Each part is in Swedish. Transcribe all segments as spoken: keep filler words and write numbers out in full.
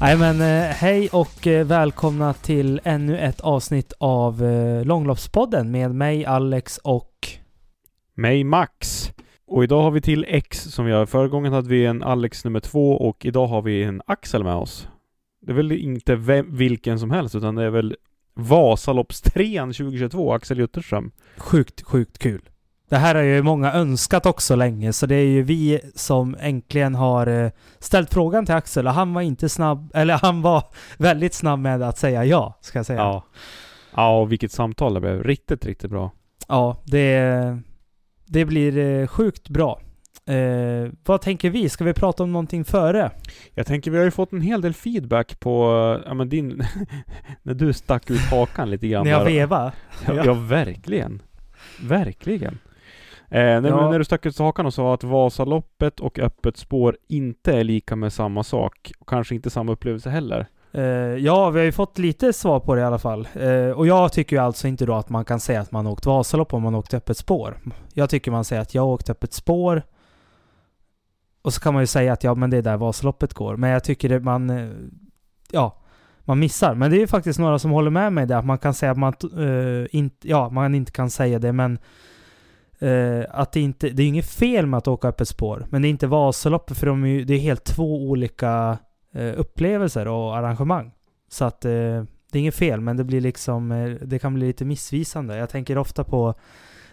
Nej, men eh, hej och eh, välkomna till ännu ett avsnitt av eh, Långloppspodden med mig Alex och mig Max. Och idag har vi till X som vi har. Förra gången hade vi en Alex nummer två och idag har vi en Axel med oss. Det är väl inte vem, vilken som helst, utan det är väl Vasaloppstrean tjugohundratjugotvå, Axel Jutterström. Sjukt, sjukt kul. Det här har ju många önskat också länge, så det är ju vi som äntligen har ställt frågan till Axel, och han var inte snabb, eller han var väldigt snabb med att säga ja, ska jag säga. Ja, ja, vilket samtal det blev. Riktigt, riktigt bra. Ja, det, det blir sjukt bra. Eh, vad tänker vi? Ska vi prata om någonting före? Jag tänker vi har ju fått en hel del feedback på ja, men din, när du stack ut hakan lite grann. När jag vevade. Ja, ja. ja, verkligen. Verkligen. Eh, ja. När du stack ut hakan och sa att Vasaloppet och öppet spår inte är lika med samma sak. Och kanske inte samma upplevelse heller. Eh, ja, vi har ju fått lite svar på det i alla fall. Eh, och jag tycker ju alltså inte då att man kan säga att man åkt Vasalopp om man åkt öppet spår. Jag tycker man säger att jag åkt öppet spår. Och så kan man ju säga att ja, men det är där Vasaloppet går. Men jag tycker att man, ja, man missar. Men det är ju faktiskt några som håller med mig där. Att man kan säga att man, uh, inte, ja, man inte kan säga det. Men uh, att det, inte, det är inget fel med att åka upp ett spår. Men det är inte Vasaloppet, för de är ju, det är helt två olika uh, upplevelser och arrangemang. Så att uh, det är inget fel, men det, blir liksom, uh, det kan bli lite missvisande. Jag tänker ofta på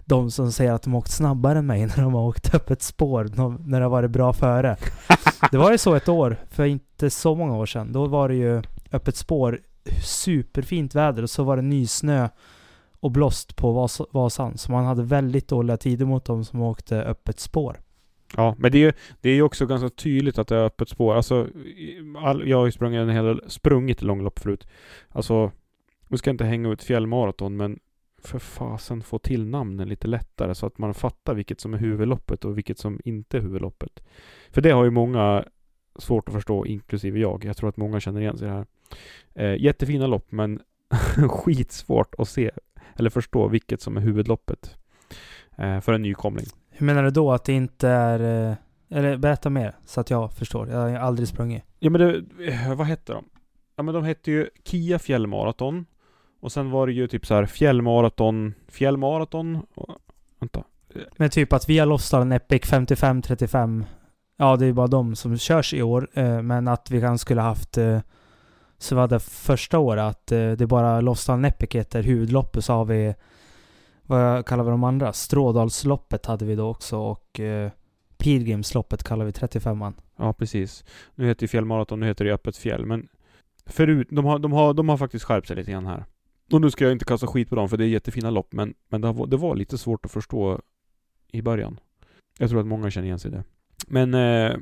de som säger att de åkt snabbare än mig när de har åkt upp ett spår, när det har varit bra före. Det var ju så ett år, för inte så många år sedan. Då var det ju öppet spår, superfint väder, och så var det nysnö och blåst på Vas- Vasan. Så man hade väldigt dåliga tider mot dem som åkte öppet spår. Ja, men det är ju det är också ganska tydligt att det är öppet spår. Alltså, all, jag har ju sprungit en hel sprungit långlopp förut. Alltså, vi ska inte hänga ut fjällmaraton, men för fasen få till namnen lite lättare så att man fattar vilket som är huvudloppet och vilket som inte är huvudloppet. För det har ju många svårt att förstå, inklusive jag. Jag tror att många känner igen sig här. Eh, jättefina lopp, men skitsvårt att se eller förstå vilket som är huvudloppet eh, för en nykomling. Hur menar du då att det inte är, eller berätta mer så att jag förstår. Jag har aldrig sprungit. Ja, men det, vad hette de? Ja, men de hette ju Kia Fjällmarathon. Och sen var det ju typ så här fjällmaraton, fjällmaraton. Och, vänta. Men typ att via Loppstaden Epic femtiofem trettiofem. Ja, det är bara de som körs i år, eh, men att vi kanske skulle haft eh, så var det första året att eh, det bara Loppstaden Epic heter huvudloppet, så har vi vad kallar vi de andra? Strådalsloppet hade vi då också, och eh, Pilgrimsloppet kallar vi trettiofemman. Ja, precis. Nu heter det fjällmaraton, nu heter det öppet fjäll, men förut de har de har de har faktiskt skärpt sig lite grann här. Och nu ska jag inte kasta skit på dem, för det är jättefina lopp, men, men det, var, det var lite svårt att förstå i början. Jag tror att många känner igen sig det. Men eh,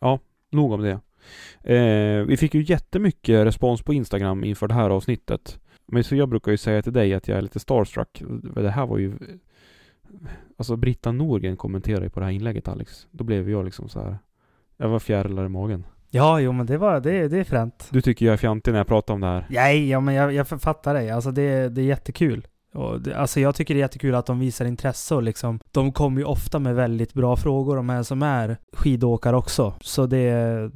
ja, nog om det. Eh, vi fick ju jättemycket respons på Instagram inför det här avsnittet. Men så jag brukar ju säga till dig att jag är lite starstruck. Det här var ju... Alltså Britta Norgren kommenterade på det här inlägget, Alex. Då blev jag liksom så här... Jag var fjärilar i magen. Ja, jo, men det, var, det, det är fränt. Du tycker jag är fjantig när jag pratar om det här. Nej, ja, men jag, jag fattar dig. Alltså det, det är jättekul. Och det, alltså jag tycker det är jättekul att de visar intresse och liksom, de kommer ju ofta med väldigt bra frågor, de här som är skidåkare också. Så det,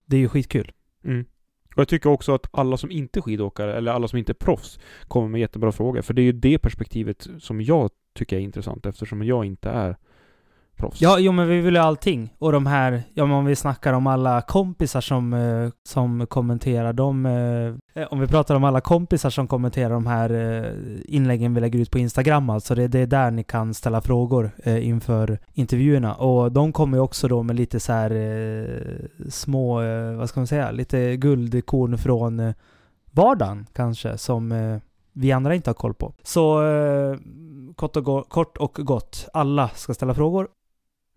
det är ju skitkul. Mm. Och jag tycker också att alla som inte är skidåkare eller alla som inte är proffs kommer med jättebra frågor. För det är ju det perspektivet som jag tycker är intressant, eftersom jag inte är proffs. Ja, jo, men vi vill ju allting. Och de här, ja, men om vi snackar om alla kompisar som, eh, som kommenterar de, eh, om vi pratar om alla kompisar som kommenterar de här eh, inläggen vi lägger ut på Instagram, alltså det, det är där ni kan ställa frågor eh, inför intervjuerna. Och de kommer ju också då med lite så här eh, små, eh, vad ska man säga, lite guldkorn från eh, vardagen kanske, som eh, vi andra inte har koll på. Så eh, kort, och go- kort och gott, alla ska ställa frågor.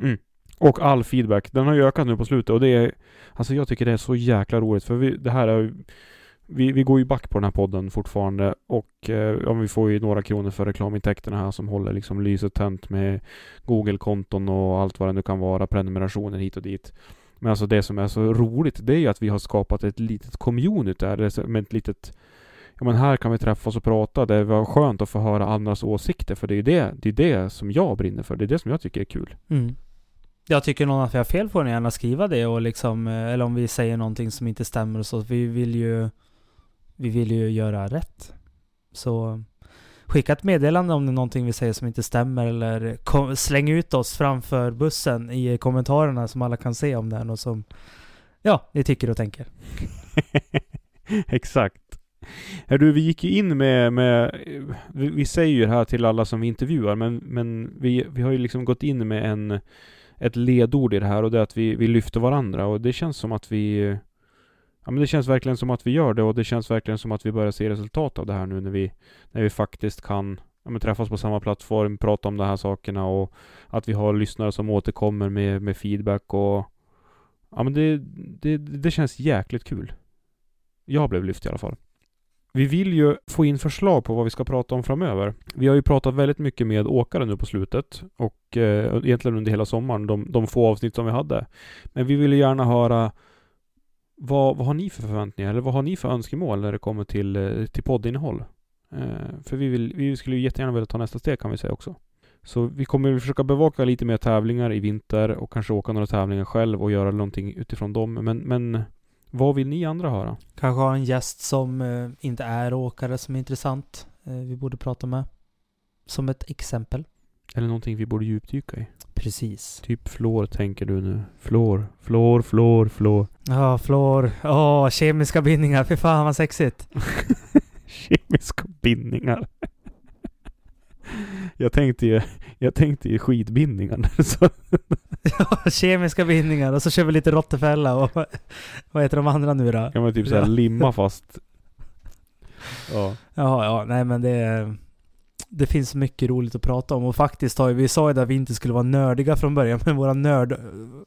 Mm. Och all feedback, den har ju ökat nu på slutet, och det är, alltså jag tycker det är så jäkla roligt, för vi, det här är, vi, vi går ju back på den här podden fortfarande, och eh, om vi får ju några kronor för reklamintäkterna här som håller liksom lyset tänt med Google-konton och allt vad det nu kan vara, prenumerationer hit och dit. Men alltså det som är så roligt, det är ju att vi har skapat ett litet community där, med ett litet, ja, men här kan vi träffas och prata. Det var skönt att få höra andras åsikter, för det är det, det är det som jag brinner för. Det är det som jag tycker är kul. Mm. Jag tycker någon att jag har fel får ni gärna skriva det, och liksom, eller om vi säger någonting som inte stämmer, så vi vill ju vi vill ju göra rätt. Så skicka ett meddelande om det är någonting vi säger som inte stämmer, eller kom, släng ut oss framför bussen i kommentarerna som alla kan se om det är något som, ja, ni tycker och tänker. Exakt. Du, vi gick ju in med, med vi, vi säger ju det här till alla som vi intervjuar, men, men vi, vi har ju liksom gått in med en, ett ledord i det här, och det är att vi, vi lyfter varandra, och det känns som att vi, ja, men det känns verkligen som att vi gör det, och det känns verkligen som att vi börjar se resultat av det här nu när vi, när vi faktiskt kan, ja, men träffas på samma plattform, prata om de här sakerna, och att vi har lyssnare som återkommer med, med feedback, och ja, men det, det, det känns jäkligt kul. Jag blev lyft i alla fall. Vi vill ju få in förslag på vad vi ska prata om framöver. Vi har ju pratat väldigt mycket med åkare nu på slutet, och eh, egentligen under hela sommaren, de, de få avsnitt som vi hade. Men vi vill ju gärna höra vad, vad har ni för förväntningar, eller vad har ni för önskemål när det kommer till, till poddinnehåll? Eh, för vi, vill, vi skulle ju jättegärna vilja ta nästa steg, kan vi säga också. Så vi kommer ju försöka bevaka lite mer tävlingar i vinter, och kanske åka några tävlingar själv och göra någonting utifrån dem. Men... men vad vill ni andra höra? Kanske ha en gäst som eh, inte är åkare som är intressant. Eh, vi borde prata med. Som ett exempel. Eller någonting vi borde djupdyka i. Precis. Typ flor tänker du nu. Flor, flor, flor, flor. Ja, ah, flor. Åh, oh, kemiska bindningar. Fy fan vad sexigt. Kemiska bindningar. Jag tänkte ju, jag tänkte ju skidbindningar. Ja, kemiska bindningar. Och så kör vi lite rottefälla. Och vad heter de andra nu då? Kan man typ så här limma fast. Ja. Ja, ja. Nej, men det, det finns mycket roligt att prata om. Och faktiskt har ju, vi sa ju att vi inte skulle vara nördiga från början. Men våra nörd...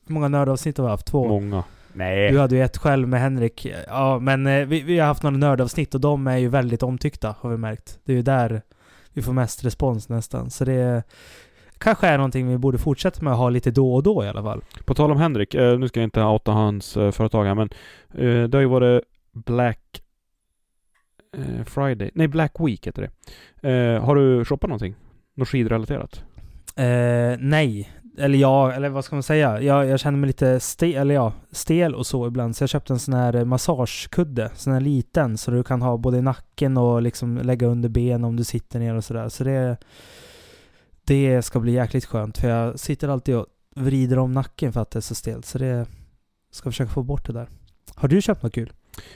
Hur många nördavsnitt har vi haft? Två. Många. Nej. Du hade ju ett själv med Henrik. Ja, men vi, vi har haft några nördavsnitt. Och de är ju väldigt omtyckta, har vi märkt. Det är ju där... Vi får mest respons nästan. Så det kanske är någonting vi borde fortsätta med att ha lite då och då i alla fall. På tal om Henrik, nu ska jag inte outa hans företag här, men det har ju varit Black Friday. Nej, Black Week heter det. Har du shoppat någonting? Något skidrelaterat? Eh, nej. Eller ja, eller vad ska man säga? Jag, jag känner mig lite stel, eller ja, stel och så ibland. Så jag köpte en sån här massagekudde, sån här liten, så du kan ha både i nacken och liksom lägga under ben om du sitter ner och sådär. Så det, det ska bli jäkligt skönt, för jag sitter alltid och vrider om nacken för att det är så stelt. Så det ska försöka få bort det där. Har du köpt något kul?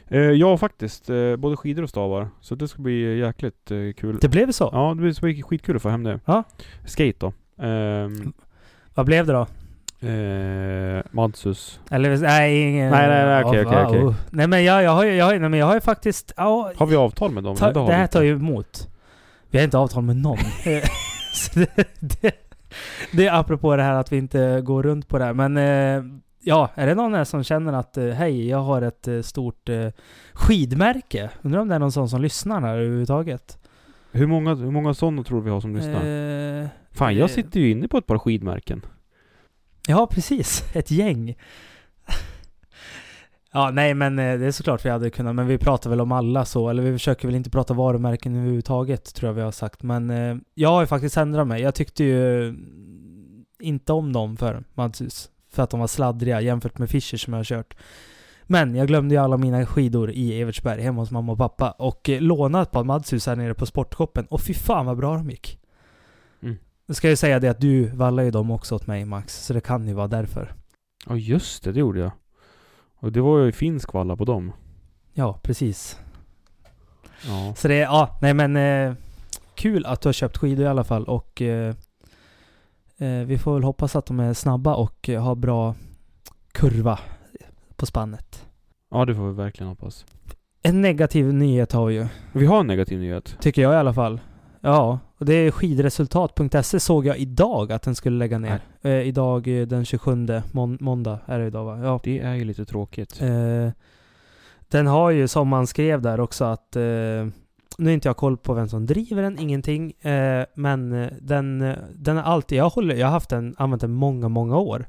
Eh, ja, faktiskt. Eh, både skidor och stavar. Så det ska bli jäkligt eh, kul. Det blev så? Ja, det blev skitkul att få hem det. Ja. Skate då. Eh, Vad blev det då? Eh, Madsus. Eller nej, ingen. Nej, nej, nej, okej, okej, okej. Nej, men jag jag har ju jag har ju men jag har ju faktiskt oh, har vi avtal med dem? Ta, det, har det här vi tar ju emot. Vi har inte avtal med någon. det, det, det är apropå det här att vi inte går runt på det här, men eh, Ja, är det någon här som känner att hej, jag har ett stort skidmärke? Undrar om det är någon sån som lyssnar här överhuvudtaget. Hur många, hur många sådana tror vi har som lyssnar? Eh, Fan, jag eh, sitter ju inne på ett par skidmärken. Ja, precis. Ett gäng. Ja, nej, men det är såklart vi hade kunnat, men vi pratar väl om alla så, eller vi försöker väl inte prata varumärken överhuvudtaget, tror jag vi har sagt. Men eh, jag har ju faktiskt ändrat mig. Jag tyckte ju inte om dem för Madshus, för att de var sladdriga jämfört med Fischer som jag har kört. Men jag glömde ju alla mina skidor i Evertsberg hemma hos mamma och pappa och eh, lånat på Madshus här nere på sportshoppen. Och fy fan vad bra de gick. Mm. Nu ska jag säga det att du vallar ju dem också åt mig, Max, så det kan ju vara därför. Ja, just det, det gjorde jag. Och det var ju finsk valla på dem. Ja, precis. Ja. Så det är, ja, nej men eh, kul att du har köpt skidor i alla fall. Och eh, eh, vi får väl hoppas att de är snabba och eh, har bra kurva på spannet. Ja, det får vi verkligen hoppas. En negativ nyhet har vi ju. Vi har en negativ nyhet. Tycker jag i alla fall. Ja, och det är skidresultat punkt se såg jag idag att den skulle lägga ner. Eh, idag den tjugosjunde, må- måndag är det idag, va? Ja. Det är ju lite tråkigt. Eh, den har ju, som man skrev där också, att eh, nu är inte jag koll på vem som driver den, ingenting. Eh, men den, den är alltid, jag, håller, jag har haft den, använt den många, många år.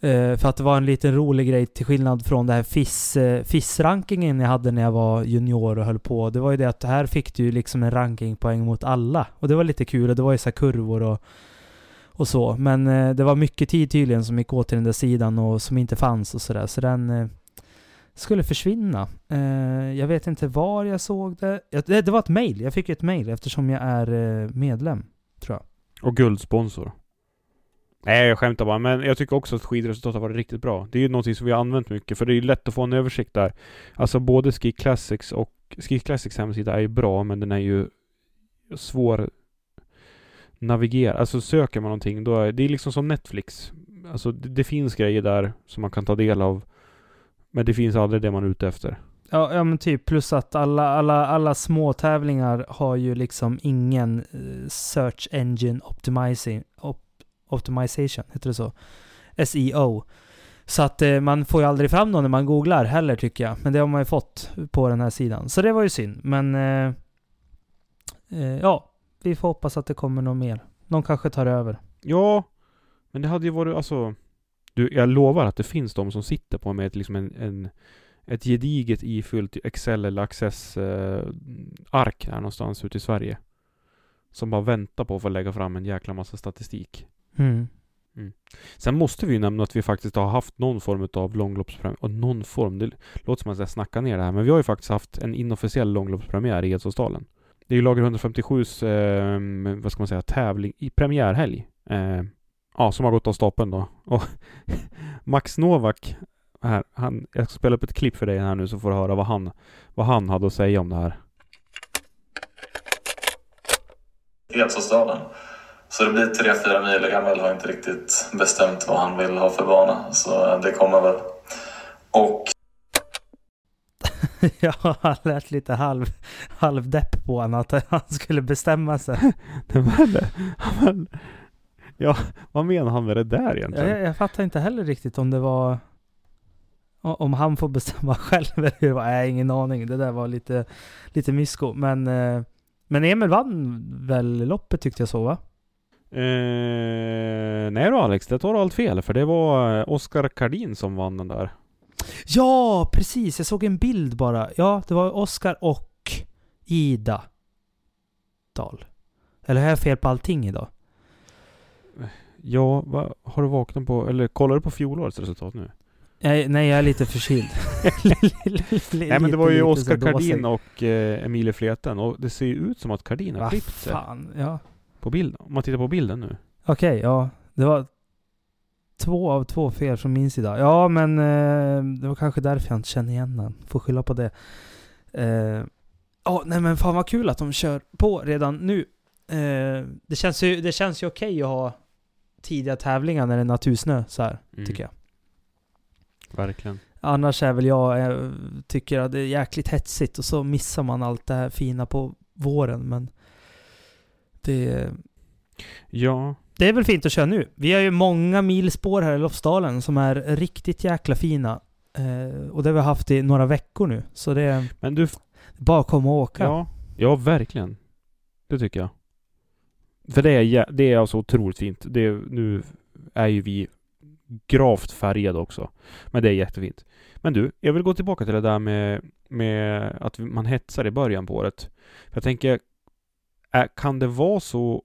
Eh, för att det var en liten rolig grej till skillnad från det här F I S, eh, F I S-rankingen jag hade när jag var junior och höll på. Det var ju det att här fick du liksom en rankingpoäng mot alla. Och det var lite kul och det var ju så här kurvor och, och så. Men eh, det var mycket tid tydligen som gick åt till den där sidan och som inte fanns och sådär. Så den eh, skulle försvinna. Eh, jag vet inte var jag såg det. Det, det var ett mejl. Jag fick ett mejl eftersom jag är eh, medlem, tror jag. Och guldsponsor. Nej, jag skämtar bara, men jag tycker också att skidresultat har varit riktigt bra. Det är ju någonting som vi har använt mycket, för det är ju lätt att få en översikt där. Alltså både Ski Classics och Ski Classics hemsida är ju bra, men den är ju svår navigera. Alltså söker man någonting, då är det är liksom som Netflix. Alltså det, det finns grejer där som man kan ta del av, men det finns aldrig det man är ute efter. Ja, ja men typ, plus att alla, alla, alla små tävlingar har ju liksom ingen search engine optimizing op- optimization, heter det så? S E O. Så att eh, man får ju aldrig fram någon när man googlar heller, tycker jag. Men det har man ju fått på den här sidan. Så det var ju synd. Men eh, eh, ja, vi får hoppas att det kommer något mer. Någon kanske tar över. Ja, men det hade ju varit, alltså, du, jag lovar att det finns de som sitter på med liksom en, en ett gediget ifyllt Excel eller Access-ark eh, här någonstans ute i Sverige. Som bara väntar på att få lägga fram en jäkla massa statistik. Mm. Mm. Sen måste vi ju nämna att vi faktiskt har haft någon form av långloppspremiär. Och någon form, det låter som att jag snackar ner det här. Men vi har ju faktiskt haft en inofficiell långloppspremiär i Edsåsdalen. Det är ju lager hundrafemtiosju:s eh, vad ska man säga, tävling i premiärhelg. Eh, ja, som har gått av stapeln då. Och Max Novak, här, han, jag ska spela upp ett klipp för dig här nu så får du höra vad han, vad han hade att säga om det här. Edsåsdalen. Så det blir tre fyra mil. Emil har inte riktigt bestämt vad han vill ha för bana. Så det kommer väl. Och... ja, han lät lite halv, halv depp på honom att han skulle bestämma sig. Det var det. Han, ja, vad menar han med det där egentligen? Jag, jag fattar inte heller riktigt om det var... Om han får bestämma själv. Jag har ingen aning. Det där var lite, lite mysko. Men... Men Emil vann väl loppet, tyckte jag så, va? Eh, nej då, Alex. Det tar allt fel. För det var Oscar Cardin som vann den där. Ja, precis. Jag såg en bild bara. Ja, det var Oscar och Ida Dahl. Eller har jag fel på allting idag? Ja, va? Har du vaknat på... Eller kollar du på fjolårets resultat nu? Nej, nej, jag är lite förkyld. Nej, men det var ju Oscar Cardin och eh, Emilie Fleten. Och det ser ju ut som att Cardin har klippt sig. Ja. På bilden. Om man tittar på bilden nu. Okej, okay, ja. Det var två av två fel från min sida. Ja, men eh, det var kanske därför jag inte känner igen den. Får skylla på det. Ja, eh, oh, nej men fan vad kul att de kör på redan nu. Eh, det känns ju, det känns ju okej okay att ha tidiga tävlingar när det är natursnö så här, mm. tycker jag. Verkligen. Annars är väl jag, jag tycker att det är jäkligt hetsigt och så missar man allt det här fina på våren, men det... Ja. det är väl fint att köra nu. Vi har ju många milspår här i Loppsdalen som är riktigt jäkla fina. Eh, och det har vi haft i några veckor nu. Så det är Men du... bara komma och åka. Ja, ja, verkligen. Det tycker jag. För det är, det är alltså otroligt fint. Det är, nu är ju vi gravt färgade också. Men det är jättefint. Men du, jag vill gå tillbaka till det där med, med att man hetsar i början på året. Jag tänker, kan det vara så...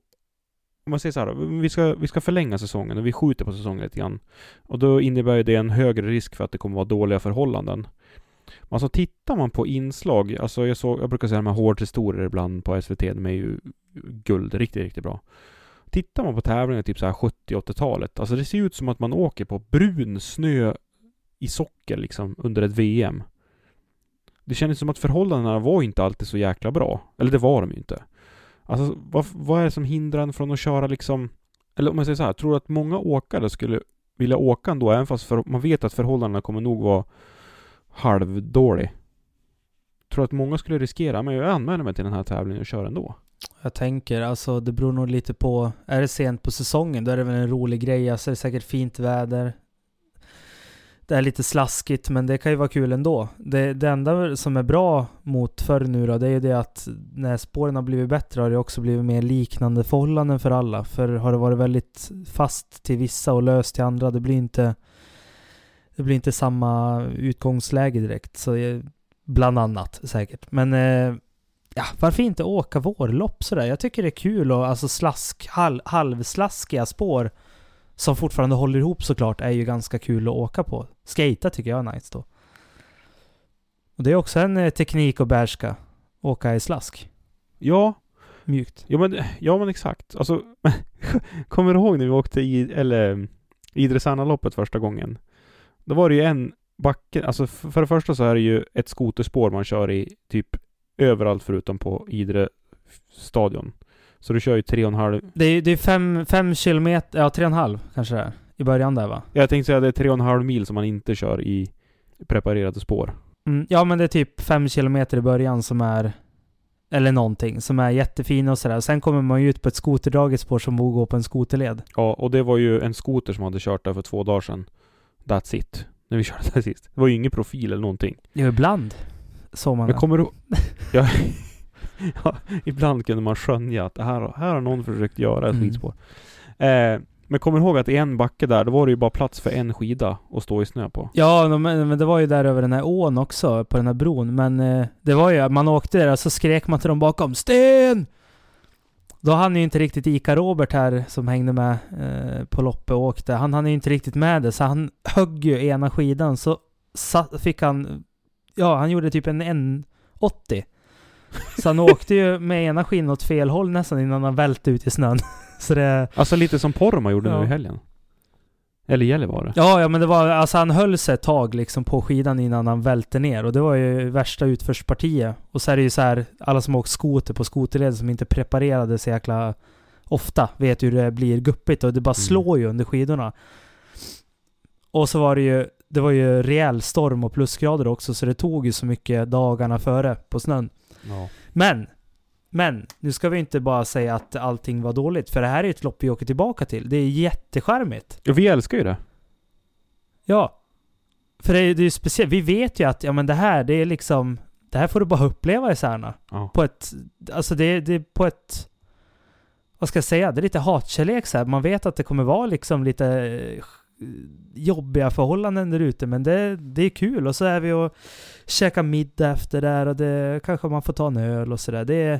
Om man säger så här, vi ska, vi ska förlänga säsongen och vi skjuter på säsongen lite grann. Och då innebär det en högre risk för att det kommer att vara dåliga förhållanden. Alltså tittar man på inslag, alltså jag, såg, jag brukar säga de här hårda historier ibland på S V T, de är ju guld, riktigt, riktigt bra. Tittar man på tävlingar typ så här sjuttio-åttiotalet, alltså det ser ut som att man åker på brun snö i socker liksom under ett V M. Det kändes som att förhållandena var inte alltid så jäkla bra. Eller det var de ju inte. Alltså, vad, vad är det som hindrar från att köra liksom, eller om man säger så här, tror du att många åkare skulle vilja åka ändå, även fast för, man vet att förhållandena kommer nog vara halvdålig? Tror du att många skulle riskera, men jag anmäler mig till den här tävlingen och kör ändå? Jag tänker, alltså det beror nog lite på, är det sent på säsongen, då är det väl en rolig grej, alltså det är säkert fint väder. Det är lite slaskigt, men det kan ju vara kul ändå. Det, det enda som är bra mot förr nu då, det är ju det att när spåren har blivit bättre har det också blivit mer liknande förhållanden för alla. För har det varit väldigt fast till vissa och löst till andra, det blir inte, det blir inte samma utgångsläge direkt. Så bland annat säkert. Men eh, ja, varför inte åka vårlopp sådär? Jag tycker det är kul, och alltså slask, halv, halvslaskiga spår som fortfarande håller ihop såklart är ju ganska kul att åka på. Skata tycker jag är nice då. Och det är också en eh, teknik och bärska. Åka i slask. Ja. Mjukt. Ja men, ja, men exakt. Alltså, kommer du ihåg när vi åkte i eller Idre-Sanna-loppet första gången? Då var det ju en backe. Alltså för det första så är det ju ett skoterspår man kör i typ överallt förutom på Idre-stadion. Så du kör ju tre och en halv... Det är, det är fem, fem kilometer... Ja, tre och en halv kanske det är. I början där va? Jag tänkte säga att det är tre och en halv mil som man inte kör i preparerade spår. Mm, ja, men det är typ fem kilometer i början som är... Eller någonting som är jättefina och sådär. Sen kommer man ju ut på ett skoterdraget spår som borde gå på en skoterled. Ja, och det var ju en skoter som hade kört där för två dagar sedan. That's it. När vi körde där sist. Det var ju ingen profil eller någonting. Ja, ibland såg man... Men kommer du... Ja... Ja, ibland kunde man skönja att här, här har någon försökt göra ett mm. skidspår. Eh, men kommer ihåg att i en backe där, då var det ju bara plats för en skida att stå i snö på. Ja, men det var ju där över den här ån också, på den här bron. Men eh, det var ju att man åkte där och så skrek man till dem bakom, Sten! Då hann ju inte riktigt Ika Robert här som hängde med eh, på loppet och åkte. Han hann ju inte riktigt med det, så han högg ju ena skidan. Så satt, fick han, ja han gjorde typ en, en åttio. Så han åkte ju med ena skinn åt fel håll nästan innan han välte ut i snön. Så det... Alltså lite som Porma gjorde ja. Nu i helgen. Eller Gällivare. Ja, ja, men det var, alltså han höll sig ett tag liksom på skidan innan han välte ner. Och det var ju värsta utförspartiet. Och så är det ju så här, alla som åkt skoter på skoterled som inte preparerade så jäkla ofta vet ju hur det blir guppigt. Och det bara slår mm. ju under skidorna. Och så var det ju, det var ju rejäl storm och plusgrader också. Så det tog ju så mycket dagarna före på snön. Ja. Men, men nu ska vi inte bara säga att allting var dåligt, för det här är ett lopp vi åker tillbaka till. Det är jättecharmigt. Ja, vi älskar ju det. Ja. För det är, det är ju speciellt. Vi vet ju att ja, men det här, det är liksom, det här får du bara uppleva i Särna. Ja. På ett, alltså det, det är på ett, vad ska jag säga, det är lite hatkärlek så här. Man vet att det kommer vara liksom lite jobbiga förhållanden där ute, men det, det är kul, och så är vi och käkar middag efter där, och det kanske man får ta en öl och sådär. Det är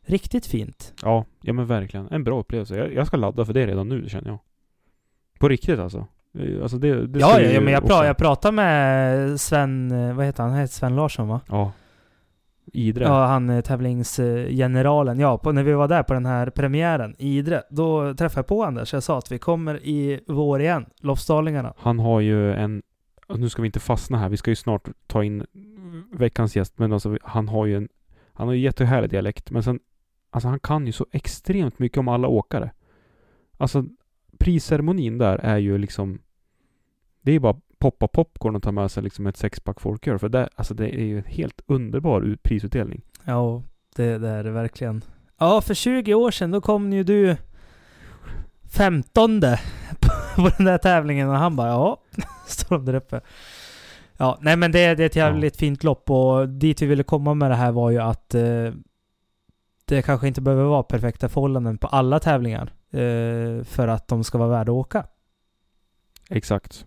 riktigt fint. Ja, ja men verkligen. En bra upplevelse. Jag, jag ska ladda för det redan nu, känner jag. På riktigt alltså. Alltså det, det ja, ja, men jag, pra, jag pratar med Sven, vad heter han? Han heter Sven Larsson va? Ja. Idre. Ja, han tävlingsgeneralen. Ja, på, när vi var där på den här premiären i Idre, då träffade jag på han där, så jag sa att vi kommer i vår igen, Loppsdalingarna. Han har ju en, nu ska vi inte fastna här, vi ska ju snart ta in veckans gäst, men alltså han har ju en, han har ju jättehärlig dialekt, men sen, alltså han kan ju så extremt mycket om alla åkare. Alltså prisceremonin där är ju liksom, det är bara poppa popcorn och ta med sig liksom ett sexpack folköl, för det, alltså det är ju en helt underbar prisutdelning. Ja, det, det är det verkligen. Ja, för tjugo år sedan då kom ju du femtonde på den där tävlingen, och han bara, ja, står där uppe. Ja, nej, men det, det är ett jävligt fint lopp, och dit vi ville komma med det här var ju att eh, det kanske inte behöver vara perfekta förhållanden på alla tävlingar eh, för att de ska vara värda att åka. Exakt,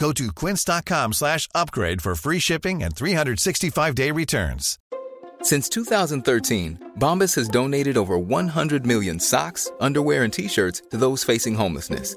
Go to quince.com slash upgrade for free shipping and three sixty-five day returns. Since two thousand thirteen, Bombas has donated over one hundred million socks, underwear, and T-shirts to those facing homelessness.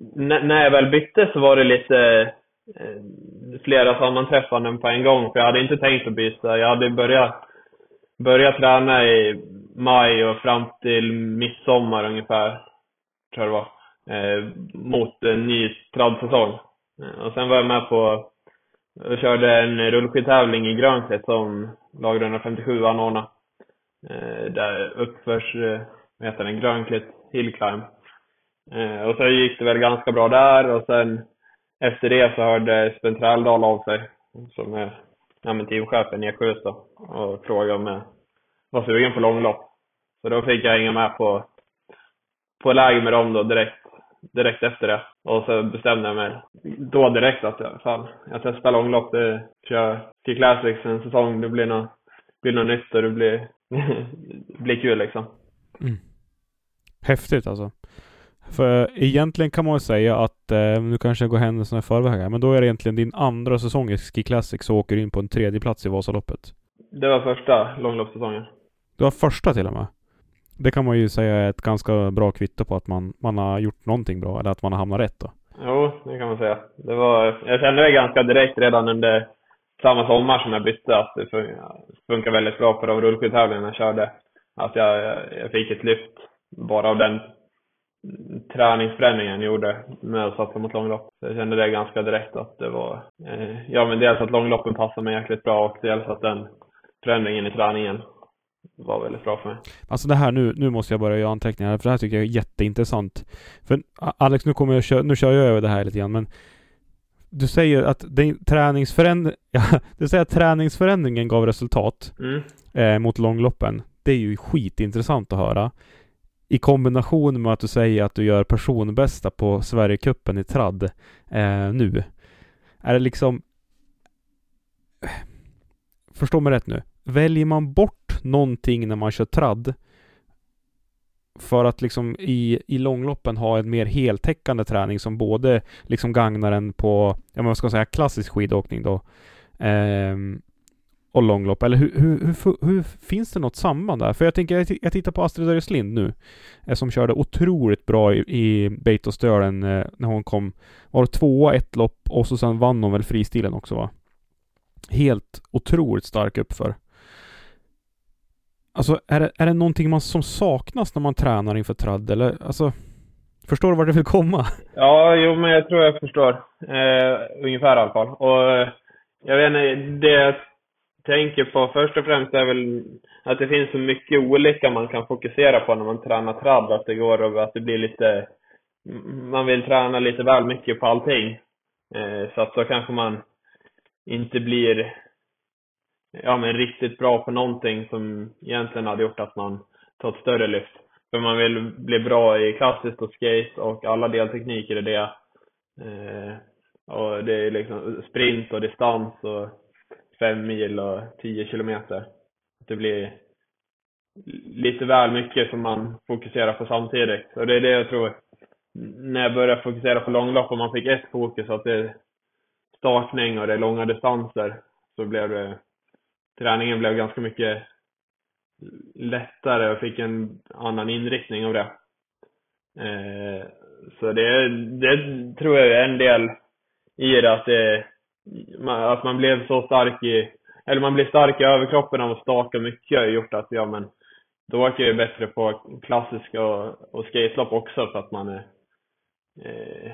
n- när jag väl bytte så var det lite eh, flera sammanträffanden på en gång, för jag hade inte tänkt att byta. Jag hade börjat, börjat träna i maj och fram till midsommar ungefär, tror jag det var, eh, mot en ny tradsäsong. Och sen var jag med på och körde en rullskidtävling i Grönkret som lag etthundrafemtiosju anordnade. Eh, där uppförs, eh, vad heter den, Grönkret Hillclimb. Eh, och så gick det väl ganska bra där, och sen efter det så hörde Sven Träldal av sig, som är ja, teamchefen i Eksjöhus då, och frågade om jag var sugen på långlopp. Så då fick jag hänga med på, på läger med dem då direkt, direkt efter det. Och så bestämde jag mig då direkt att jag, fan, jag testar långlopp. Det kör Ski Classics en säsong, det blir något, blir något nytt och det blir, blir kul liksom. Mm. Häftigt alltså. För egentligen kan man säga att eh, nu kanske jag går händelserna i förväg här, men då är det egentligen din andra säsong i Ski Classics och åker in på en tredje plats i Vasaloppet. Det var första långloppssäsongen. Det var första till och med. Det kan man ju säga är ett ganska bra kvitto på att man, man har gjort någonting bra eller att man har hamnat rätt då. Jo, det kan man säga. Det var, jag kände det ganska direkt redan under samma sommar som jag bytte att det funkar väldigt bra på de rullskidtävlingarna jag körde. Att jag, jag fick ett lyft bara av den träningsförändringen gjorde med att satsa mot långlopp. Så jag kände det ganska direkt att det var eh, ja, men dels att långloppen passade mig jäkligt bra och dels att den förändringen i träningen var väldigt bra för mig. Alltså det här nu, nu måste jag börja göra anteckningar, för det här tycker jag är jätteintressant. För Alex, nu kommer jag kö- nu kör jag över det här lite grann, men du säger att den träningsföränd- ja, du säger att träningsförändringen gav resultat mm. eh, mot långloppen. Det är ju skitintressant att höra. I kombination med att du säger att du gör personbästa på Sverige-Kuppen i trad eh, nu. Är det liksom... Förstår mig rätt nu. Väljer man bort någonting när man kör trad för att liksom i, i långloppen ha en mer heltäckande träning som både liksom gagnar en på, ja, men vad ska jag säga, klassisk skidåkning då eh, och långlopp, eller hur, hur, hur, hur finns det något samband där? För jag tänker, jag, t- jag tittar på Astrid Öreslind nu eh, som körde otroligt bra i, i Beitostölen eh, när hon kom, var tvåa ett lopp och så sen vann hon väl fristilen också, va? Helt otroligt stark uppför. Alltså, är det, är det någonting man, som saknas när man tränar inför trad? Eller, alltså, förstår du var det vill komma? Ja, jo, men jag tror jag förstår. Eh, ungefär i alla fall. Och jag vet inte, det jag tänker på först och främst är väl att det finns så mycket olika man kan fokusera på när man tränar trad. Att det går och att det blir lite... Man vill träna lite väl mycket på allting. Eh, så att så kanske man inte blir... Ja, men riktigt bra på någonting som egentligen hade gjort att man tar ett större lyft. För man vill bli bra i klassiskt och skate och alla deltekniker är det. Eh, och det är liksom sprint och distans och fem mil och tio kilometer. Det blir lite väl mycket som man fokuserar på samtidigt. Och det är det jag tror. När jag började fokusera på långlopp och man fick ett fokus, att det är startning och det är långa distanser, så blev det... Träningen blev ganska mycket lättare och fick en annan inriktning av det. Eh, så det, det tror jag är en del i det, att, det, att man blev så stark i, eller man blev stark i överkroppen av att starta mycket, har gjort att ja, men då åker jag bättre på klassiska och, och skatelopp också, för att man eh,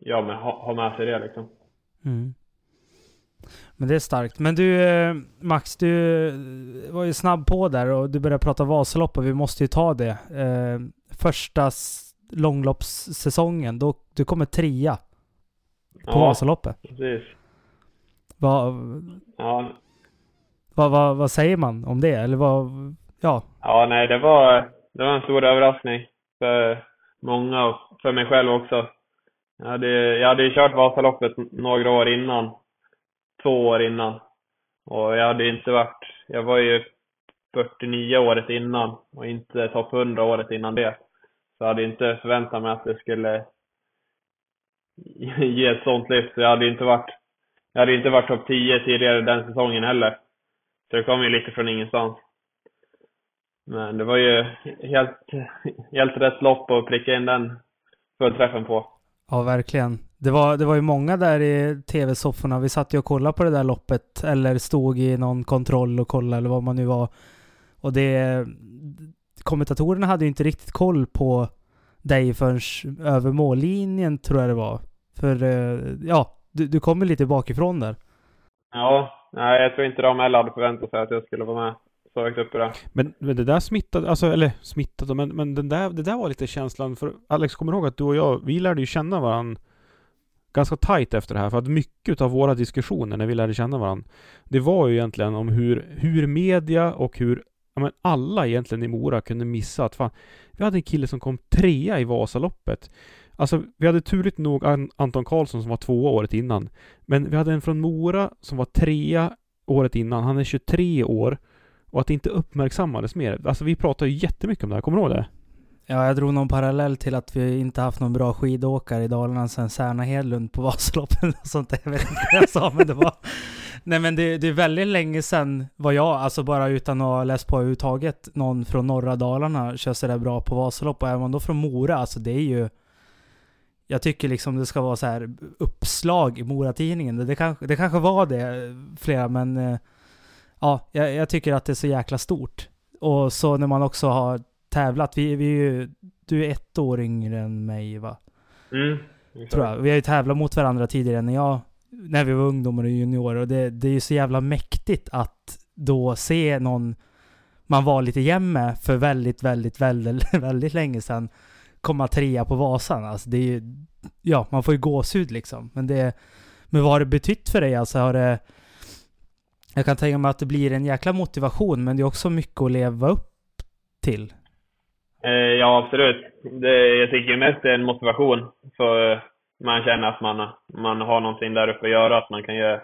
ja, men har ha med sig det liksom. Mm. Men det är starkt. Men du Max, du var ju snabb på där och du började prata Vasalopp och vi måste ju ta det. Första långloppssäsongen, då du kommer trea på ja, Vasaloppet. Precis. Vad, ja. vad, vad, vad säger man om det? Eller vad, ja. Ja, nej, det var, det var en stor överraskning för många och för mig själv också. Jag hade, jag hade ju kört Vasaloppet några år innan. Två år innan. Och jag hade inte varit... Jag var ju fyrtionio året innan. Och inte topp hundra året innan det. Så jag hade inte förväntat mig att det skulle ge ett sånt lyft. Så jag hade inte varit... Jag hade inte varit topp tio tidigare den säsongen heller. Så det kom ju lite från ingenstans. Men det var ju helt, helt rätt lopp att pricka in den fullträffen på. Ja, verkligen. Det var, det var ju många där i tv-sofforna. Vi satt ju och kollade på det där loppet. Eller stod i någon kontroll och kollade. Eller vad man nu var. Och det... Kommentatorerna hade ju inte riktigt koll på dig förrän över mållinjen, tror jag det var. För ja, du, du kom ju lite bakifrån där. Ja, nej, jag tror inte de heller hade förväntat sig att jag skulle vara med. Så jag upp det. Men, men det där smittade... Alltså, eller smittade... Men, men den där, det där var lite känslan. För Alex, kommer ihåg att du och jag, vi lärde ju känna varandra ganska tajt efter det här, för att mycket av våra diskussioner när vi lärde känna varandra, det var ju egentligen om hur, hur media och hur, ja, men alla egentligen i Mora kunde missa att fan, vi hade en kille som kom trea i Vasaloppet. Alltså vi hade turligt nog Anton Karlsson som var tvåa året innan, men vi hade en från Mora som var trea året innan, han är tjugotre år, och att det inte uppmärksammades mer. Alltså vi pratade ju jättemycket om det här, kommer du ihåg det? Ja, jag drog någon parallell till att vi inte haft någon bra skidåkare i Dalarna sen Särna Hedlund på Vasaloppen och sånt där. Jag vet inte vad jag sa, men det var... Nej, men det, det är väldigt länge sedan var jag, alltså bara utan att ha läst på överhuvudtaget, någon från norra Dalarna kör sig där bra på Vasalopp. Och är man då från Mora, alltså det är ju... Jag tycker liksom det ska vara så här uppslag i Mora-tidningen. Det, det, kanske, det kanske var det flera, men... Ja, jag, jag tycker att det är så jäkla stort. Och så när man också har tävlat. Vi, vi är ju du är ett år yngre än mig, va? Mm. Tror jag. Vi har ju tävlat mot varandra tidigare när jag när vi var ungdomar och juniorer, och det, det är ju så jävla mäktigt att då se någon man var lite jämn med för väldigt, väldigt, väldigt, väldigt länge sedan komma trea på Vasan. Alltså det är ju, ja, man får ju gåshud liksom. Men, det, men vad har det betytt för dig? Alltså har det, jag kan tänka mig att det blir en jäkla motivation, men det är också mycket att leva upp till. Ja, absolut. Det, jag tycker mest är en motivation. För man känner att man, man har någonting där uppe att göra, att man kan göra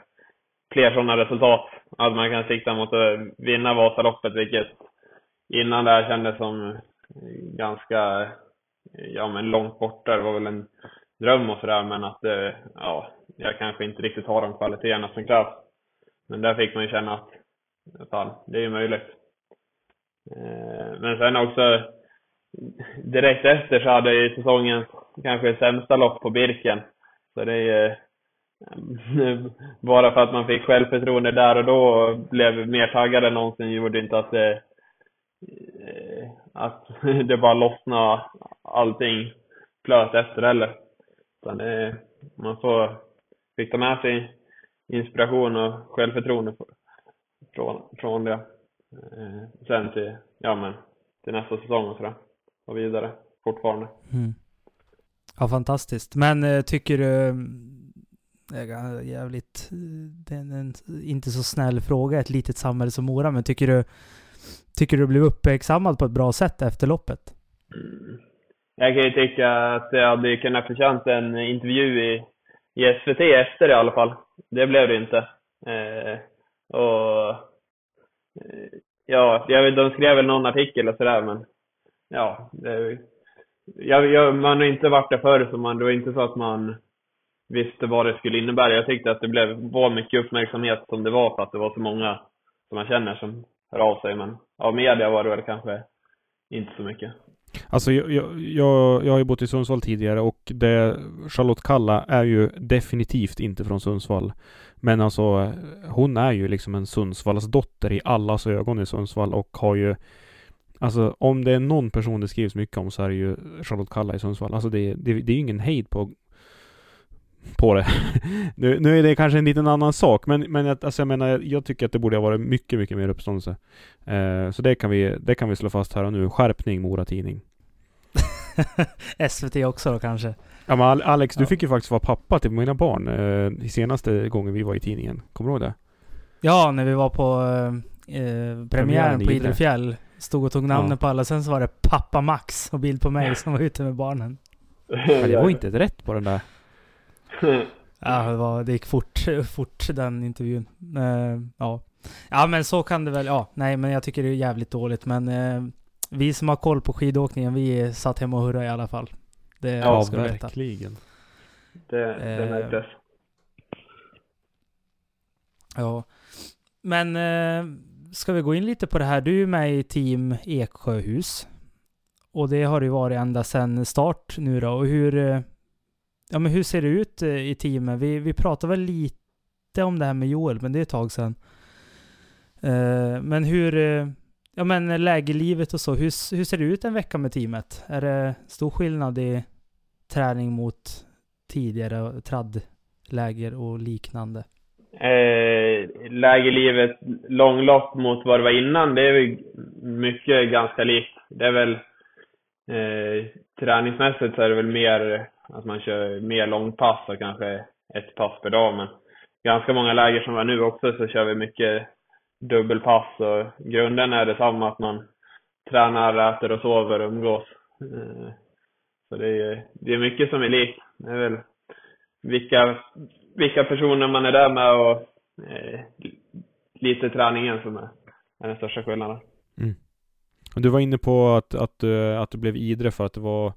fler sådana resultat. Att man kan sikta mot att vinna Vasaloppet, vilket innan det här kändes som ganska, ja, men långt bort. Det var väl en dröm och sådär, men att ja, jag kanske inte riktigt har de kvaliteterna som krävs. Men där fick man ju känna att fan, det är ju möjligt. Men sen också direkt efter så hade jag säsongen kanske sämsta lopp på Birken. Så det är bara för att man fick självförtroende där och då blev mer taggad än någonsin, gjorde inte att det, att det bara lossnade allting plötsligt efter eller. Utan det, man får fick ta med sig inspiration och självförtroende från, från det. Sen till, ja, men till nästa säsong och sådär. Och vidare fortfarande. Mm. Ja, fantastiskt. Men tycker du, jävligt, det är en inte så snäll fråga, ett litet samhälle som Mora, men tycker du tycker du blev uppmärksammad på ett bra sätt efter loppet? Mm. Jag kan ju tycka att jag hade kunnat förtjänt en intervju i, i S V T efter i alla fall. Det blev det inte. Eh, och ja, jag vet, de skrev väl någon artikel och sådär, men ja, det, jag, jag, man har inte varit där förr, så man, det var inte så att man visste vad det skulle innebära. Jag tyckte att det blev var mycket uppmärksamhet som det var, för att det var så många som man känner som hör av sig, men av media var det väl kanske inte så mycket. Alltså jag, jag, jag, jag har ju bott i Sundsvall tidigare, och det, Charlotte Kalla är ju definitivt inte från Sundsvall. Men alltså hon är ju liksom en Sundsvalls dotter i allas ögon i Sundsvall, och har ju, alltså om det är någon person det skrivs mycket om så är det ju Charlotte Kalla i Sundsvall. Alltså det, det, det är ju ingen hejd på på det. nu, nu är det kanske en liten annan sak, men, men alltså jag menar, jag tycker att det borde ha varit mycket, mycket mer uppståndelse. Eh, så det kan, vi, det kan vi slå fast här och nu. Skärpning, Mora Tidning. S V T också då kanske. Ja, men Alex, ja. Du fick ju faktiskt vara pappa till mina barn eh, senaste gången vi var i tidningen. Kommer du ihåg det? Ja, när vi var på eh, premiären, premiären på Idre fjäll. Stod och tog namnen, ja, på alla. Sen så var det pappa Max och bild på mig som var ute med barnen. Men det var inte rätt på den där. Ja, det, var, det gick fort, fort den intervjun. Uh, ja. ja, men så kan det väl. Ja, nej, men jag tycker det är jävligt dåligt. Men uh, vi som har koll på skidåkningen, vi satt hemma och hurra i alla fall. Det ja, ska verkligen. Det, det uh, är det. Ja, men uh, ska vi gå in lite på det här? Du är med i team Eksjöhus, och det har ju varit ända sedan start nu då. Och hur... Uh, Ja, men hur ser det ut i teamen? Vi, vi pratade väl lite om det här med Joel, men det är ett tag sedan. Uh, men hur, uh, ja men lägerlivet och så, hur, hur ser det ut en vecka med teamet? Är det stor skillnad i träning mot tidigare traddläger och liknande? Eh, lägerlivet, långlopp mot vad det var innan, det är väl mycket ganska likt. Det är väl eh, träningsmässigt så är det väl mer... att man kör mer långpass och kanske ett pass per dag, men ganska många läger som var nu också så kör vi mycket dubbelpass, och grunden är detsamma, att man tränar, äter och sover och umgås. Så det är, det är mycket som är likt. Det är väl vilka, vilka personer man är där med och eh, lite träningen som är, är den största skillnaden. Mm. Du var inne på att, att, att det blev Idre för att det var,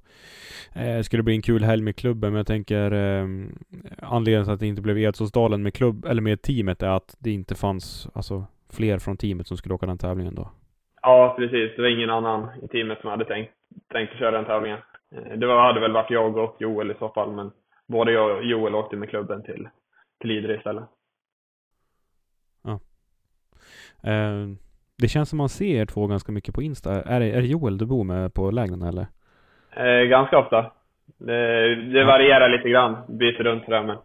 eh, skulle bli en kul helg med klubben, men jag tänker eh, anledningen till att det inte blev Edsåsdalen med klubb eller med teamet är att det inte fanns, alltså, fler från teamet som skulle åka den tävlingen då. Ja, precis. Det var ingen annan i teamet som hade tänkt, tänkt att köra den tävlingen. Det var, hade väl varit jag och Joel i så fall, men både jag och Joel åkte med klubben till, till Idre istället. Ja. Eh, Det känns som man ser er två ganska mycket på Insta. Är det, är det Joel du bor med på lägren eller? Eh, ganska ofta. Det, det varierar lite grann, byter runt där, men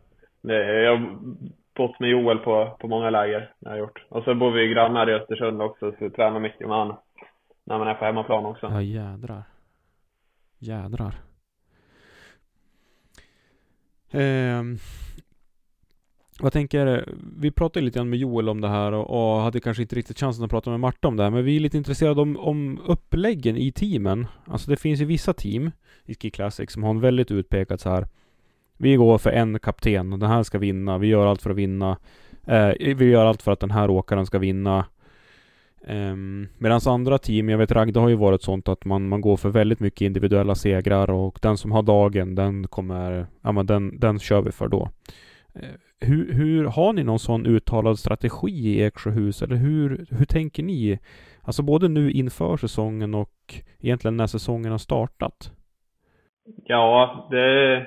det, jag har bott med Joel på, på många läger jag har gjort. Och så bor vi grannar i Östersund också, så vi tränar mycket med honom när man är på hemmaplan också. Ja, jädrar. Jädrar. Eh, vad tänker, vi pratade lite grann med Joel om det här och, och hade kanske inte riktigt chansen att prata med Marte om det här, men vi är lite intresserade om, om uppläggen i teamen. Alltså det finns ju vissa team i Ski Classics som har en väldigt utpekat så här: vi går för en kapten och den här ska vinna, vi gör allt för att vinna, eh, vi gör allt för att den här åkaren ska vinna. Um, medan andra team, jag vet Ragda har ju varit sånt att man, man går för väldigt mycket individuella segrar och den som har dagen, den kommer, ja men den, den kör vi för då. Uh, hur, hur har ni någon sån uttalad strategi i Eksjöhus, eller hur, hur tänker ni? Alltså både nu inför säsongen och egentligen när säsongen har startat. Ja, det,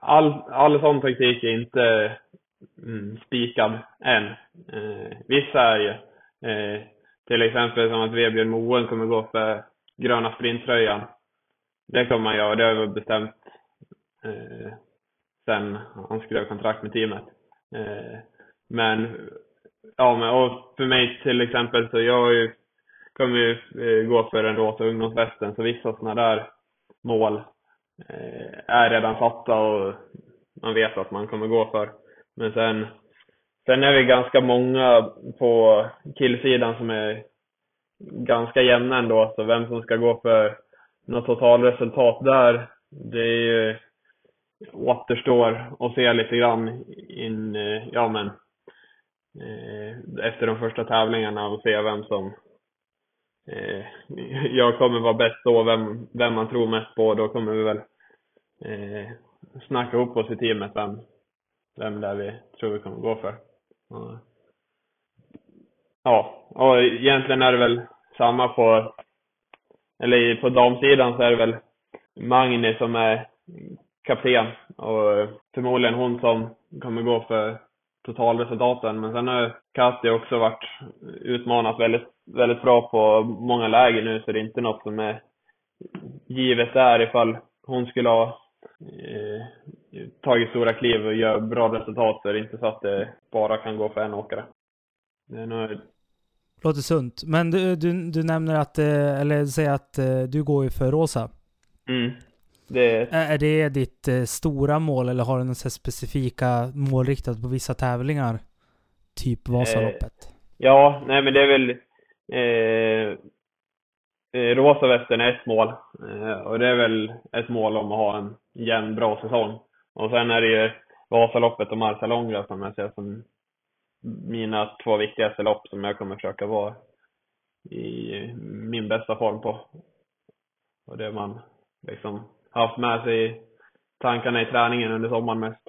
all, all sån taktik är inte mm, spikad än. Uh, vissa är ju uh, till exempel som att Vebjörn Moen kommer gå för gröna sprinttröjan. Det kommer man göra, det har jag bestämt eh, sen han skrev kontrakt med teamet. Eh, men ja, men, och för mig till exempel så jag ju, kommer ju eh, gå för den rosa ungdomsvästen, så vissa sådana där mål eh, är redan fatta och man vet att man kommer gå för. Men sen Sen är vi ganska många på killsidan som är ganska jämna ändå. Så vem som ska gå för något totalresultat där, det är ju, återstår att se lite grann in, ja men, eh, efter de första tävlingarna och se vem som eh, jag kommer vara bäst och vem, vem man tror mest på. Då kommer vi väl eh, snacka ihop oss i teamet vem, vem där vi tror vi kommer gå för. Ja, och egentligen är det väl samma på, eller på damsidan så är det väl Magni som är kapten och förmodligen hon som kommer gå för totalresultaten, men sen har Katja också varit utmanat väldigt, väldigt bra på många läger nu, så det är inte något som är givet där ifall hon skulle ha eh, tagit stora kliv och gör bra resultat, så det är inte så att det bara kan gå för en åkare. Det nog... låter sunt. Men du, du, du nämner att, eller säger att du går ju för rosa. Mm. Det... Är det ditt stora mål, eller har du något specifika mål riktat på vissa tävlingar? Typ Vasaloppet. Eh, ja, nej men det är väl eh, rosa västen är ett mål. Eh, och det är väl ett mål om att ha en jämn bra säsong. Och sen är det ju Vasaloppet och Marsa Långgräs som jag ser som mina två viktigaste lopp som jag kommer försöka vara i min bästa form på. Och det man liksom haft med sig tankarna i träningen under sommaren mest.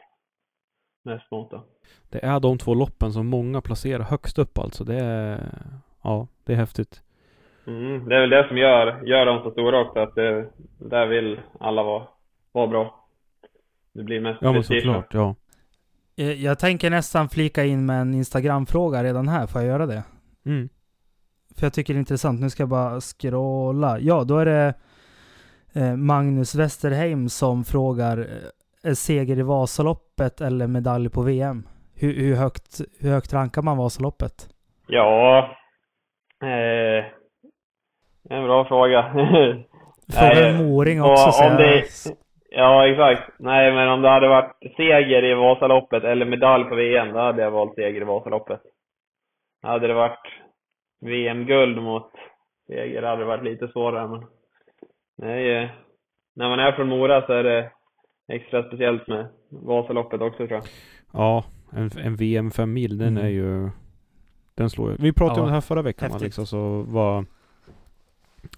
Mest mot då. Det är de två loppen som många placerar högst upp alltså. Det är, ja, det är häftigt. Mm, det är väl det som gör, gör dem så stora också. Att det, där vill alla vara, vara bra. Det blir mest ja, men såklart, ja. Jag tänker nästan flika in med en Instagram-fråga redan här. Får jag göra det? Mm. För jag tycker det är intressant. Nu ska jag bara scrolla. Ja, då är det Magnus Westerheim som frågar: är seger i Vasaloppet eller medalj på V M? Hur, hur, högt, hur högt rankar man Vasaloppet? Ja, eh, en bra fråga. För en moring också. Och, om det... Ja, exakt. Nej, men om det hade varit seger i Vasaloppet eller medalj på V M, då hade jag valt seger i Vasaloppet. Hade det varit V M-guld mot seger hade det varit lite svårare. Men nej, när man är från Mora så är det extra speciellt med Vasaloppet också, tror jag. Ja, en, en V M fem mil, den är ju... Den slår ju. Vi pratade ja, om det här förra veckan, liksom, så var...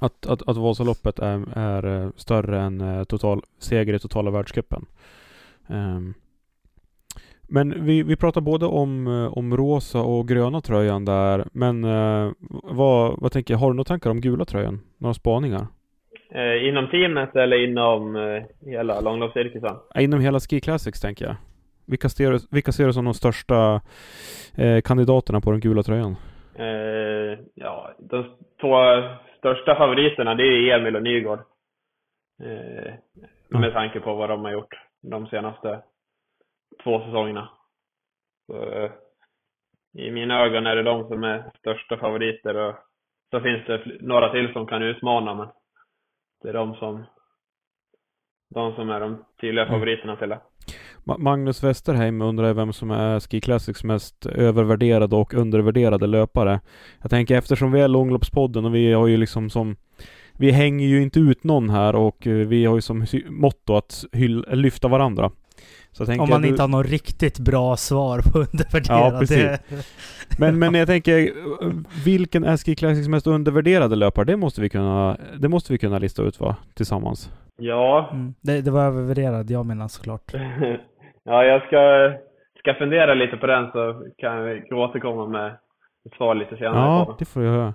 Att, att, att Vasaloppet är, är större än total, seger i totala världscupen. Um, men vi, vi pratar både om, om rosa och gröna tröjan där. Men uh, vad, vad tänker, har du några tankar om gula tröjan? Några spaningar? Eh, inom teamet eller inom eh, hela långloppscirkusen? Eh, inom hela Ski Classics tänker jag. Vilka ser, vilka ser du som de största eh, kandidaterna på den gula tröjan? Eh, ja, de två... Största favoriterna det är Emil och Nygård. Eh, mm. Med tanke på vad de har gjort de senaste två säsongerna. Så, eh, i mina ögon är det de som är största favoriter. Och så finns det några till som kan utmana, men det är de som, de som är de tydliga favoriterna till det. Magnus Westerheim undrar vem som är Ski Classics mest övervärderade och undervärderade löpare. Jag tänker, eftersom vi är Långloppspodden och vi har ju liksom som, vi hänger ju inte ut någon här och vi har ju som motto att hyll, lyfta varandra. Så om man du... inte har något riktigt bra svar på undervärderade. Ja, precis. men, men jag tänker, vilken är Ski Classics mest undervärderade löpare? Det måste vi kunna, det måste vi kunna lista ut, va? Tillsammans. Ja. Mm. Det, det var övervärderad, jag menar såklart. Ja, jag ska, ska fundera lite på den, så kan vi återkomma med ett svar lite senare. Ja, det får du göra.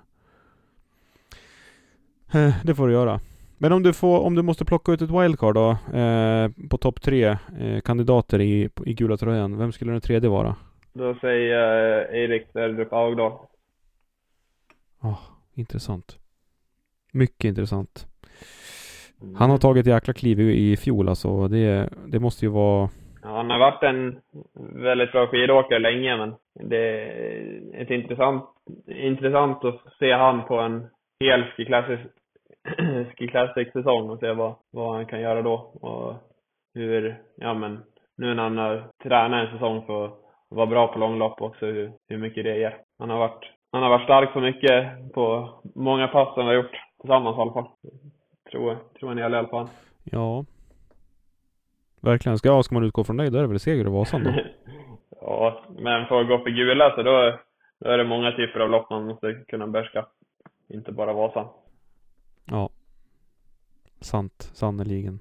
Det får du göra. Men om du, får, om du måste plocka ut ett wildcard då, eh, på topp tre eh, kandidater i, i gula tröjan, vem skulle den tredje vara? Då säger jag eh, Erik Derdrup Augdal. Oh, intressant. Mycket intressant. Han har tagit jäkla kliv i, i fjol, alltså. Det, det måste ju vara... Ja, han har varit en väldigt bra skidåkare länge, men det är ett intressant, intressant att se han på en hel Ski Classics Ski Classics säsong och se vad, vad han kan göra då, och hur, ja men nu när han har tränat en säsong för att vara bra på långlopp också, hur, hur mycket det är. Han har varit, han har varit stark så mycket på många pass han har gjort tillsammans i alla fall. Tror, tror ni jag lär på han. Ja. Verkligen. Ska, ja, ska man utgå från dig, då är det väl Seger och Vasan då? Ja, men för att gå på gula så då, då är det många typer av lopp man måste kunna bärska. Inte bara Vasan. Ja, sant, sannoliken.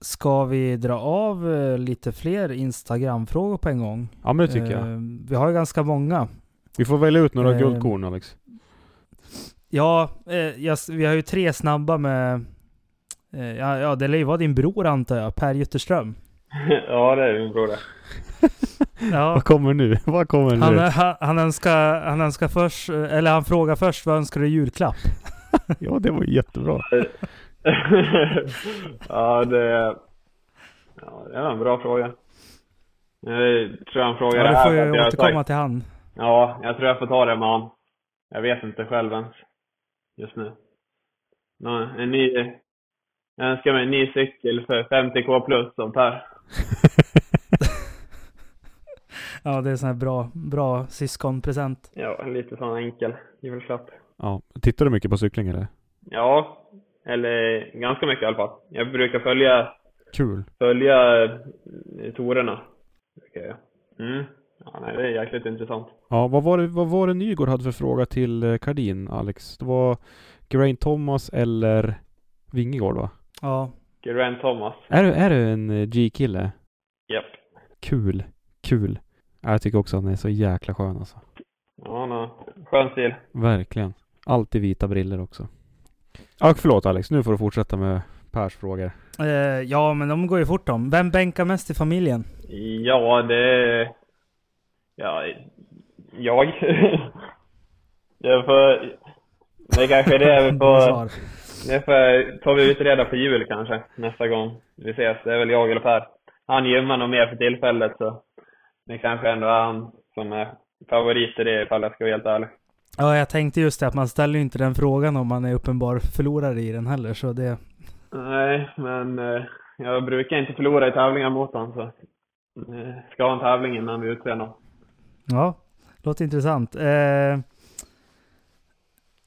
Ska vi dra av lite fler Instagram-frågor på en gång? Ja, men det tycker eh, jag. Vi har ju ganska många. Vi får välja ut några eh, guldkorn, Alex. Ja, eh, jag, vi har ju tre snabba med... Eh, ja, ja, det lär ju vara din bror, antar jag. Per Jutterström. Ja, det är min bror. Ja. Vad kommer nu? Vad kommer han, nu? Han, han, önskar, han önskar först... Eller han frågar först, vad önskar du julklapp? Ja, det var jättebra. Ja, det, ja, det är en bra fråga. Jag tror han frågar ja, det här. Får jag återkomma jag... till han. Ja, jag tror jag får ta det med han. Jag vet inte själv ens just nu. Nej, en ny, jag önskar mig en ny cykel för femtio k plus som Per. Ja, det är sån här bra, bra syskonpresent. Ja, lite sån enkel julklapp. Ja, tittar du mycket på cykling eller? Ja, eller ganska mycket i alla fall. Jag brukar följa Kul. Följa torerna. Okej. Mm. Ja, nej, det är jäkligt intressant. Ja, vad var det, vad var det Nygård hade för fråga till Cardin, Alex? Det var Grand Thomas eller Vingegård, va? Ja, Grand Thomas. Är du är du en G-kille? Japp. Kul, kul. Jag tycker också att han är så jäkla skön alltså. Ja, nej. Skön stil. Verkligen. Alltid vita briller också. Och förlåt Alex, nu får du fortsätta med Pers frågor. Eh, ja, men de går ju fort om. Vem bänkar mest i familjen? Ja, det... Ja, jag. Jag får... Det kanske är det vi får... Det får... tar vi utreda på jul kanske nästa gång vi ses. Det är väl jag eller Per. Han gymmar nog mer för tillfället, så det kanske ändå är han som är favorit i det, ifall jag ska vara helt ärlig. Ja, jag tänkte just det, att man ställer ju inte den frågan om man är uppenbar förlorare i den heller, så det... Nej, men eh, jag brukar inte förlora i tävlingar mot honom, så eh, ska ha en tävling innan vi utser någon. Ja, låter intressant. Eh,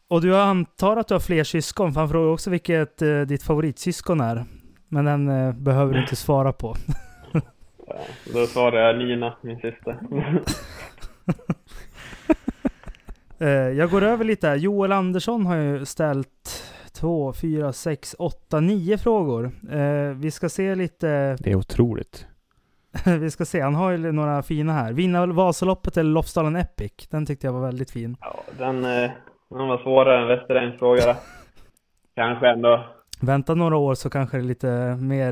och du antar att du har fler syskon, för han frågar också vilket eh, ditt favoritsyskon är, men den eh, behöver du inte svara på. Ja, då svarar jag Nina, min syster. Jag går över lite här. Joel Andersson har ju ställt två, fyra, sex, åtta, nio frågor. Vi ska se lite... Det är otroligt. Vi ska se, han har ju några fina här. Vinna Vasaloppet eller Loppstaden Epic? Den tyckte jag var väldigt fin. Ja, den, den var svårare än Västerängs frågare. Kanske ändå. Vänta några år så kanske det är lite mer,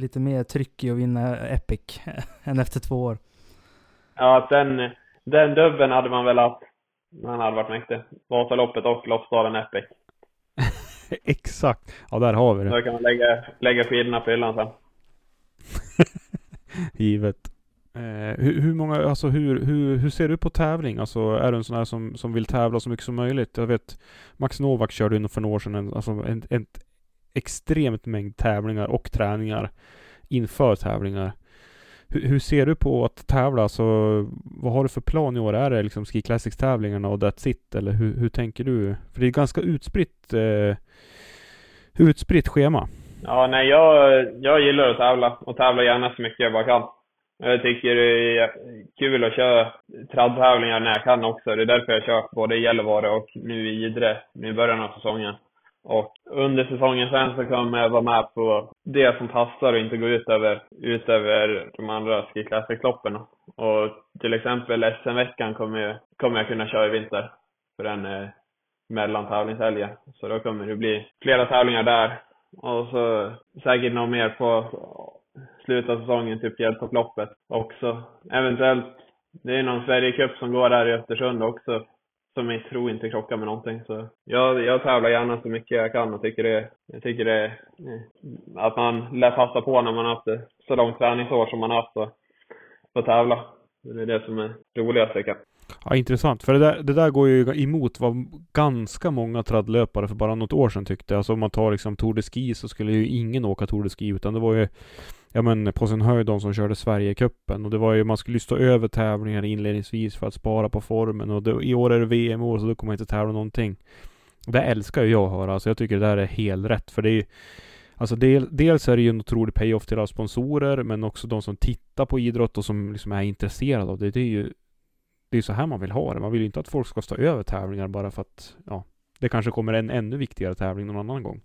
lite mer tryck i att vinna Epic än efter två år. Ja, den, den dubben hade man väl haft. Man hade varit mäktig. Vasaloppet och Loppstaden Epic. Exakt. Ja, där har vi det. Då kan man lägga, lägga skidorna på hyllan sen. Givet. Eh, hur, hur många, alltså hur, hur, hur ser du på tävling? Alltså, är du en sån här som, som vill tävla så mycket som möjligt? Jag vet, Max Novak körde ju för några år sedan en, alltså en, en extremt mängd tävlingar och träningar inför tävlingar. Hur, hur ser du på att tävla? Alltså, vad har du för plan i år? Är det liksom Ski Classics-tävlingarna och that's it? Eller hur, hur tänker du? För det är ganska utspritt, eh, utspritt schema. Ja, nej, jag, jag gillar att tävla och tävla gärna så mycket jag bara kan. Jag tycker det är kul att köra traddtävlingar när jag kan också. Det är därför jag kört både i Gällivare och nu i Idre, nu i början av säsongen. Och under säsongen sen så kommer jag vara med på det som passar och inte gå ut över, ut över de andra Ski Classic-loppen. Och till exempel S M-veckan kommer jag, kommer jag kunna köra i vinter för den eh, mellantävlingshelgen. Så då kommer det bli flera tävlingar där. Och så säkert något mer på slutet av säsongen, typ Hjälptopploppet också. Eventuellt, det är någon Sverige-Kupp som går där i Östersund också, som jag tror inte krockar med någonting. Så jag, jag tävlar gärna så mycket jag kan och tycker det, jag tycker det att man lär passa på när man har haft det så långt träningsår som man har haft och, och tävla. Det är det som är roligast jag kan. Ja, intressant. För det där, det där går ju emot vad ganska många traddlöpare för bara något år sedan tyckte. Alltså om man tar liksom Tour de Ski så skulle ju ingen åka Tour de Ski, utan det var ju, ja men på sin höjd de som körde Sverige-Kuppen. Och det var ju, man skulle stå över tävlingar inledningsvis för att spara på formen. Och det, i år är det V M-år så då kommer man inte tävla någonting. Det älskar ju jag att höra. Alltså jag tycker det där är helt rätt. För det är ju, alltså del, dels är det ju en otrolig payoff till alla sponsorer, men också de som tittar på idrott och som liksom är intresserade av det. Det är ju, det är så här man vill ha det. Man vill ju inte att folk ska stå över tävlingar bara för att, ja, det kanske kommer en ännu viktigare tävling någon annan gång.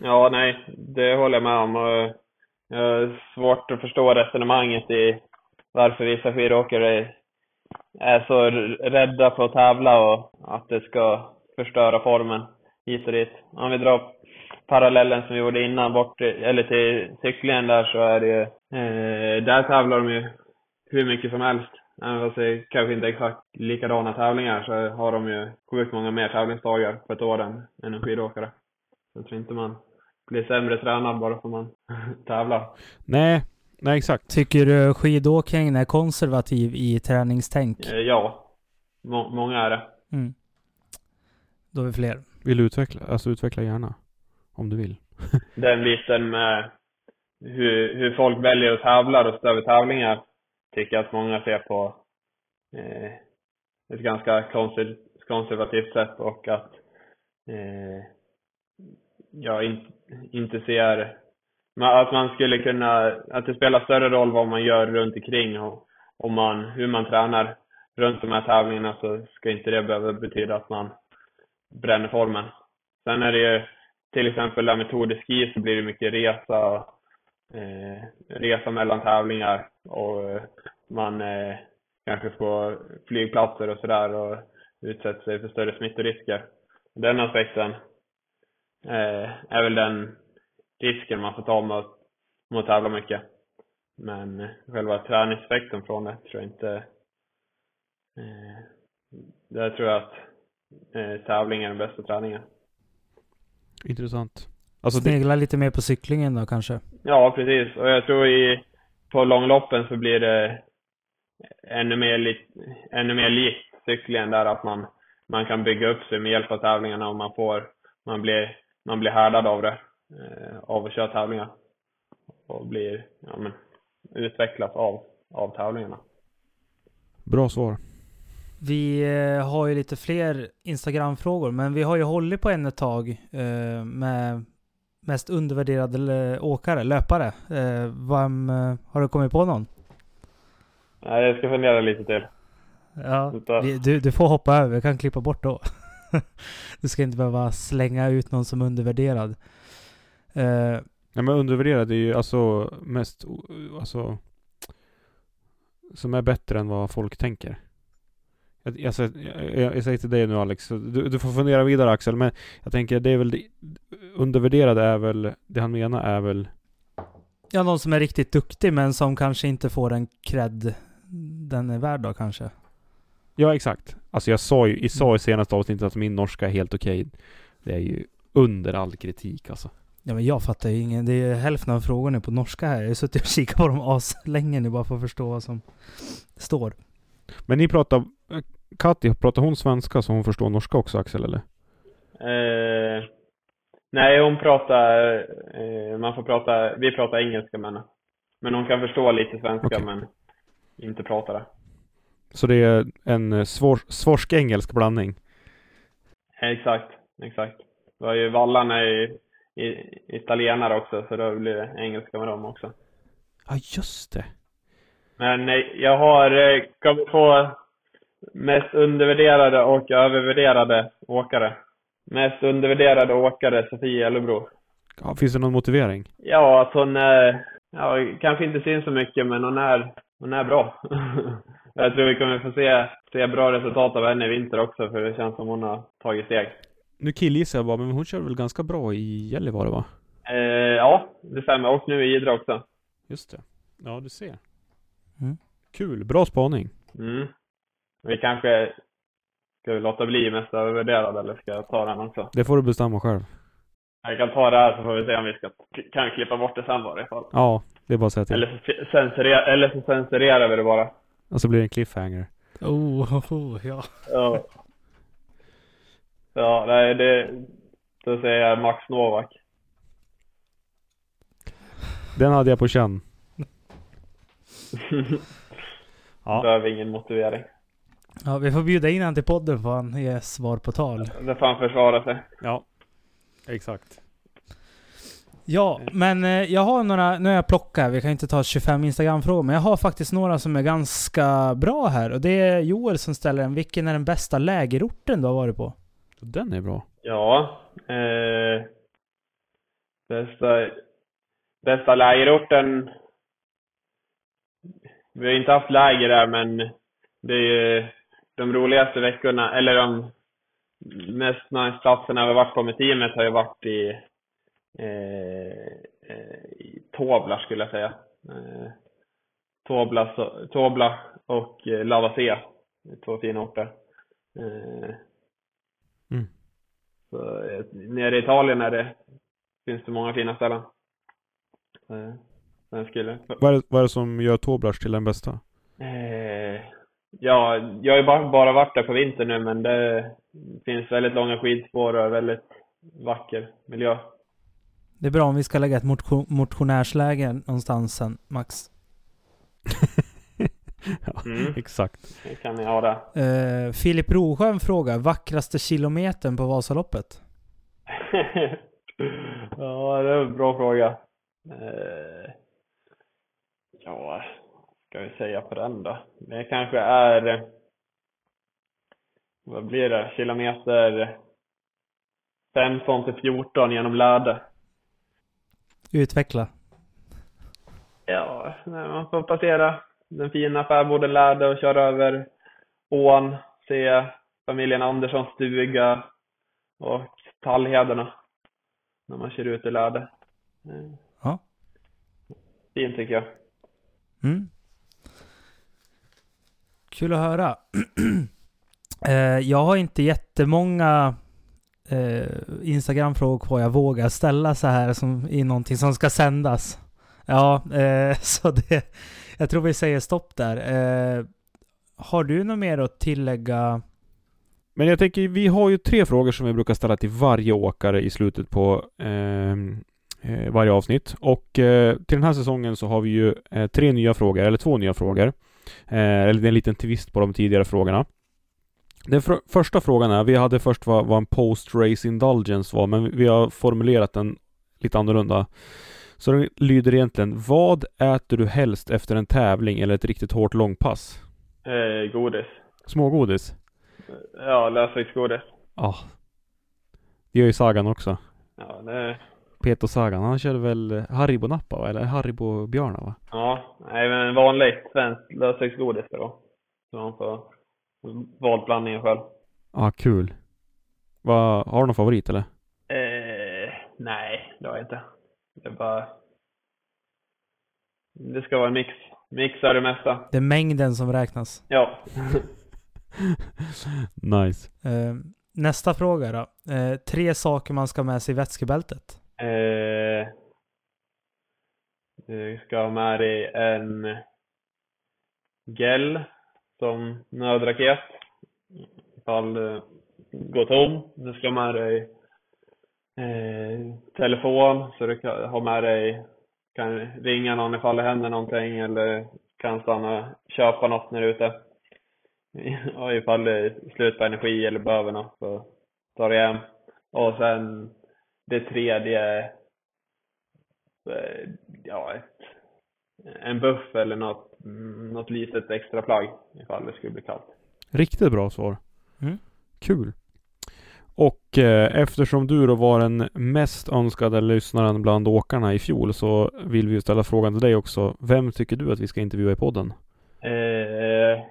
Ja, nej. Det håller jag med om. Det är svårt att förstå resonemanget i varför vissa skidåkare är så rädda för att tävla och att det ska förstöra formen hit och dit. Om vi drar parallellen som vi gjorde innan bort, eller till cyklingen där, så är det ju, eh, där tävlar de ju hur mycket som helst. Även fast det kanske inte är exakt likadana tävlingar så har de ju sjukt många mer tävlingsdagar på ett år än en skidåkare. Så jag tror inte man blir sämre tränad bara för man tävlar. Nej, nej exakt. Tycker du skidåkningen är konservativ i träningstänk? Ja, må- många är det. Mm. Då är vi fler. Vill du utveckla? Alltså utveckla gärna, om du vill. Den biten med hur, hur folk väljer att tävla och stöver tävlingar. Tycker att många ser på eh, ett ganska konser- konservativt sätt och att eh, jag in- inte ser att man skulle kunna, att det spelar större roll vad man gör runt omkring och om man, hur man tränar runt de här tävlingarna, så ska inte det behöva betyda att man bränner formen. Sen är det ju till exempel där med Tour de Ski så blir det mycket resa Eh, resa mellan tävlingar och eh, man eh, kanske får flygplatser och sådär och utsätter sig för större smittorisker. Den aspekten eh, är väl den risken man får ta mot, mot tävla mycket. Men eh, själva träningsaspekten från det tror jag inte. Eh, där tror jag att eh, tävlingen är den bästa träningen. Intressant. Alltså snegla det lite mer på cyklingen då kanske? Ja, precis. Och jag tror i, på långloppen så blir det ännu mer, li, ännu mer likt cyklingen där att man, man kan bygga upp sig med hjälp av tävlingarna och man, får, man, blir, man blir härdad av det, eh, av att köra tävlingar. Och blir ja, men, utvecklas av, av tävlingarna. Bra svar. Vi har ju lite fler Instagram-frågor, men vi har ju hållit på en ett tag eh, med mest undervärderade åkare, löpare. Eh, vem, har du kommit på någon? Nej, jag ska fundera lite till. Ja, vi, du, du får hoppa över. Jag kan klippa bort då. Du ska inte behöva slänga ut någon som undervärderad. Eh, ja, men undervärderad är ju alltså mest alltså, som är bättre än vad folk tänker. Jag, jag, jag, jag säger till dig nu, Alex. Du, du får fundera vidare, Axel. Men jag tänker, det är väl det, undervärderade är väl, det han menar är väl... Ja, någon som är riktigt duktig men som kanske inte får den cred den är värd då, kanske. Ja, exakt. Alltså jag sa ju, jag sa ju senast avsnittet att min norska är helt okej. Det är ju under all kritik alltså. Ja, men jag fattar ju ingen. Det är hälften av frågorna på norska här. Jag har suttit och kikat på dem aslänge nu bara för att förstå vad som står. Men ni pratar, Katja, pratar hon svenska så hon förstår norska också, Axel, eller? Eh, nej, hon pratar, eh, man får prata, vi pratar engelska men, men hon kan förstå lite svenska, okay. Men inte prata det. Så det är en svår, svorsk-engelsk blandning? Eh, exakt, exakt. Det var ju vallarna i I, italienare också, så då blir det engelska med dem också. Ja, just det. Men jag har kommit på mest undervärderade och övervärderade åkare. Mest undervärderade åkare, Sofia Ellebro. Ja, finns det någon motivering? Ja, att hon är, ja, kanske inte syns så mycket, men hon är, hon är bra. Jag tror vi kommer få se, se bra resultat av henne i vinter också, för det känns som hon har tagit steg. Nu killgissar jag bara, men hon kör väl ganska bra i Gällivare, va? Eh, ja, det stämmer. Och nu i Idre också. Just det. Ja, du ser. Mm. Kul, bra spaning. Mm. Vi kanske ska vi låta bli mest övervärderad, eller ska jag ta den också? Det får du bestämma själv. Jag kan ta det här så får vi se om vi ska, kan klippa bort det sen bara i alla fall. Ja, det är bara att säga till. Eller så, censurera, eller så censurerar vi det bara. Och så blir det en cliffhanger. Oh, oh, oh ja. Ja. Ja, nej, det, då säger jag Max Novak. Den hade jag på känn. Ja. Behöver ingen motivering. Ja, vi får bjuda in han till podden för han ger svar på tal. Där får han försvara sig. Ja, exakt. Ja, men jag har några, nu har jag plockat, vi kan inte ta tjugofem Instagram-frågor, men jag har faktiskt några som är ganska bra här. Och det är Joel som ställer den, vilken är den bästa lägerorten du har varit på? Den är bra. Ja. Eh, bästa bästa lägerorten. Vi har inte haft läger där, men det är ju de roligaste veckorna, eller de mest nice platserna vi har varit på med teamet har ju varit i, eh, i Tobla skulle jag säga. Eh, Tobla, så, Tobla och Lavazé. Två fina orter. Eh, Mm. Så, nere i Italien är det, finns det många fina ställen. Så, den skulle... vad, är, vad är det som gör Toblach till den bästa? Eh, ja, jag har ju bara, bara varit där på vintern nu, men det finns väldigt långa skidspår och väldigt vacker miljö. Det är bra om vi ska lägga ett motion, motionärsläge någonstans sen, Max. Ja, mm. Exakt. Det kan ni ha det. Uh, Filip Rosjö frågar vackraste kilometern på Vasaloppet. Ja, det är en bra fråga. Uh, ja, ska vi säga på den då? Det kanske är, vad blir det? Kilometer femton till fjorton genom Lärde. Utveckla. Ja, man får passera den fina färborden Lärde och köra över ån, se familjen Anderssons stuga och tallhedarna när man kör ut i Lärde. Ja. Fint tycker jag. Mm. Kul att höra. Jag har inte jättemånga Instagram-frågor på jag vågar ställa så här som i någonting som ska sändas. Ja, så det... Jag tror vi säger stopp där. Eh, har du något mer att tillägga? Men jag tänker, vi har ju tre frågor som vi brukar ställa till varje åkare i slutet på eh, varje avsnitt. Och eh, till den här säsongen så har vi ju eh, tre nya frågor, eller två nya frågor. Eh, eller en liten twist på de tidigare frågorna. Den fr- första frågan är, vi hade först vad, vad en post-race indulgence var, men vi har formulerat den lite annorlunda. Så den lyder egentligen, vad äter du helst efter en tävling eller ett riktigt hårt långpass? Eh, godis. Smågodis? Ja, lösviktsgodis. Ja. Ah. Det gör ju Sagan också. Ja, det... Peter Sagan, han körde väl Haribo-nappa, va? Eller Haribo-björna, va? Ja, nej, men vanligt svenskt lösviktsgodis då. Så han får valt blandningen själv. Ja, ah, kul. Va, har du någon favorit, eller? Eh, nej, det har jag inte. Det, bara... det ska vara en mix. Mix är det mesta. Det är mängden som räknas. Ja. Nice. Nästa fråga då. Eh, tre saker man ska ha med sig i vätskebältet. Eh, du ska ha med dig en gel som nödraket ifall det går tom. Du ska ha med dig eh, telefon så du kan ha med dig, kan ringa någon ifall det händer någonting eller kan stanna köpa något när du är ute. Och ifall det slutar energi eller behöver något så tar det hem. Och sen det tredje, ja, ett, en buff eller något, något litet extra plagg ifall det skulle bli kallt. Riktigt bra svar. Mm. Kul. Och eh, eftersom du då var den mest önskade lyssnaren bland åkarna i fjol så vill vi ju ställa frågan till dig också. Vem tycker du att vi ska intervjua i podden? Eh...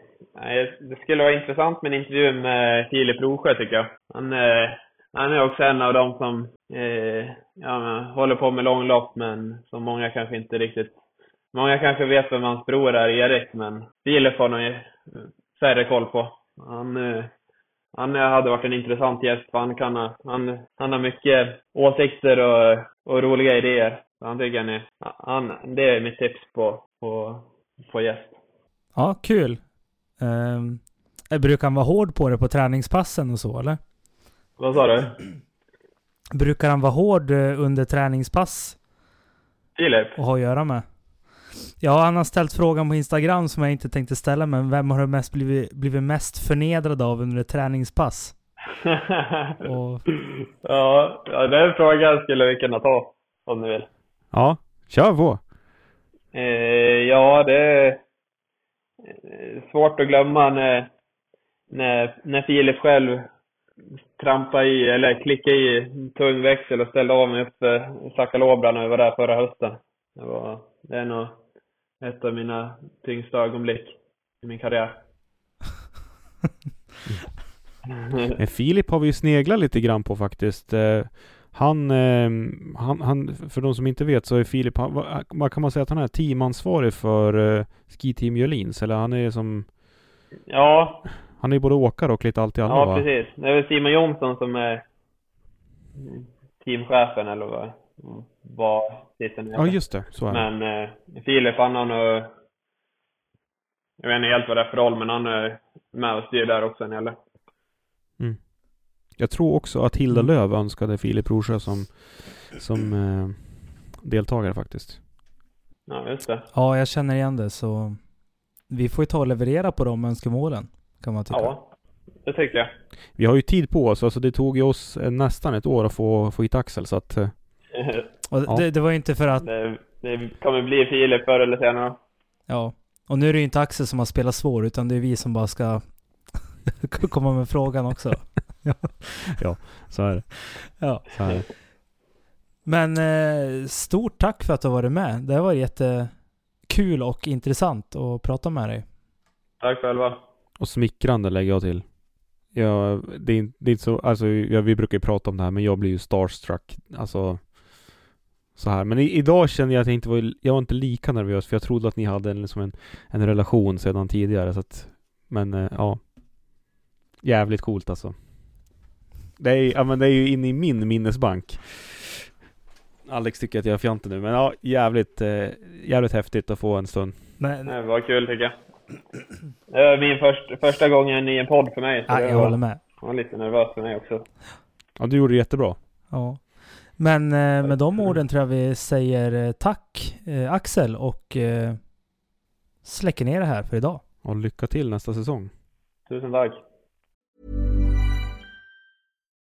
Det skulle vara intressant med en intervju med Filip Rosjö tycker jag. Han, eh, han är också en av dem som eh, ja, men, håller på med långlopp men som många kanske inte riktigt... Många kanske vet vem hans bror är, Erik, men Filip har nog färre koll på. Han, eh, han hade varit en intressant gäst för han, kan, han, han har mycket åsikter och, och roliga idéer. Han tycker han är, han, det är mitt tips på, på, på gäst. Ja, kul! Eh, brukar han vara hård på det på träningspassen och så, eller? Vad sa du? Brukar han vara hård under träningspass? Filip? Och ha att göra med? Ja, han har ställt frågan på Instagram som jag inte tänkte ställa, men vem har du mest blivit, blivit mest förnedrad av under träningspass? och... Ja, den frågan skulle vi kunna ta om du vill. Ja, kör på. Eh, ja, det svårt att glömma när, när, när Filip själv trampade i eller klickade i tung växel och ställde av mig upp för Sakalobra när vi var där förra hösten. Det, var, det är nog ett av mina tyngsta ögonblick i min karriär. Men Filip har vi ju sneglat lite grann på faktiskt. Han, han, han, för de som inte vet så är Filip, vad kan man säga att han är teamansvarig för uh, Ski Team Jölins, eller han är som... Ja. Han är både åkare och lite allt i alla, ja, va? Precis. Det är väl Simon Jonsson som är teamchefen eller vad, vad titeln heter. Ja, just det. Så är det. Men uh, Filip, han har nog... Jag vet inte helt vad det är för roll, men han är med och styr där också, eller? Mm. Jag tror också att Hilda Löv önskade Filip Rosjö som, som eh, deltagare faktiskt. Ja, just det. Ja, jag känner igen det, så vi får ju ta och leverera på de önskemålen, kan man tycka. Ja, det tycker jag. Vi har ju tid på oss, alltså det tog ju oss nästan ett år att få, få hit Axel, så att... och ja. det, det var ju inte för att... Det, det kommer bli Filip förr eller senare. Ja, och nu är det ju inte Axel som har spelat svår, utan det är vi som bara ska komma med frågan också. Ja. ja, så är det. Ja. Så är det. Men eh, stort tack för att du har varit med. Det var jättekul och intressant att prata med dig. Tack själva. Och smickrande lägger jag till. Ja, det är, det är så, alltså, ja, vi brukar ju prata om det här, men jag blir ju starstruck. Alltså, så här. Men i, idag kände jag att jag inte var, jag var inte lika nervös, för jag trodde att ni hade en, liksom en, en relation sedan tidigare. Så att, men eh, ja, jävligt coolt alltså. Det är, ja, men det är ju inne i min minnesbank. Alex tycker att jag är fjantig nu, men ja, jävligt, eh, jävligt häftigt att få en stund. Nej, nej. Det var kul tycker jag. Det var min först, första gången i en podd för mig. Så ja, jag, jag var, håller med. Jag var lite nervös för mig också. Ja, du gjorde det jättebra. Ja. Men eh, med de orden tror jag vi säger eh, tack eh, Axel och eh, släcker ner det här för idag. Och lycka till nästa säsong. Tusen tack.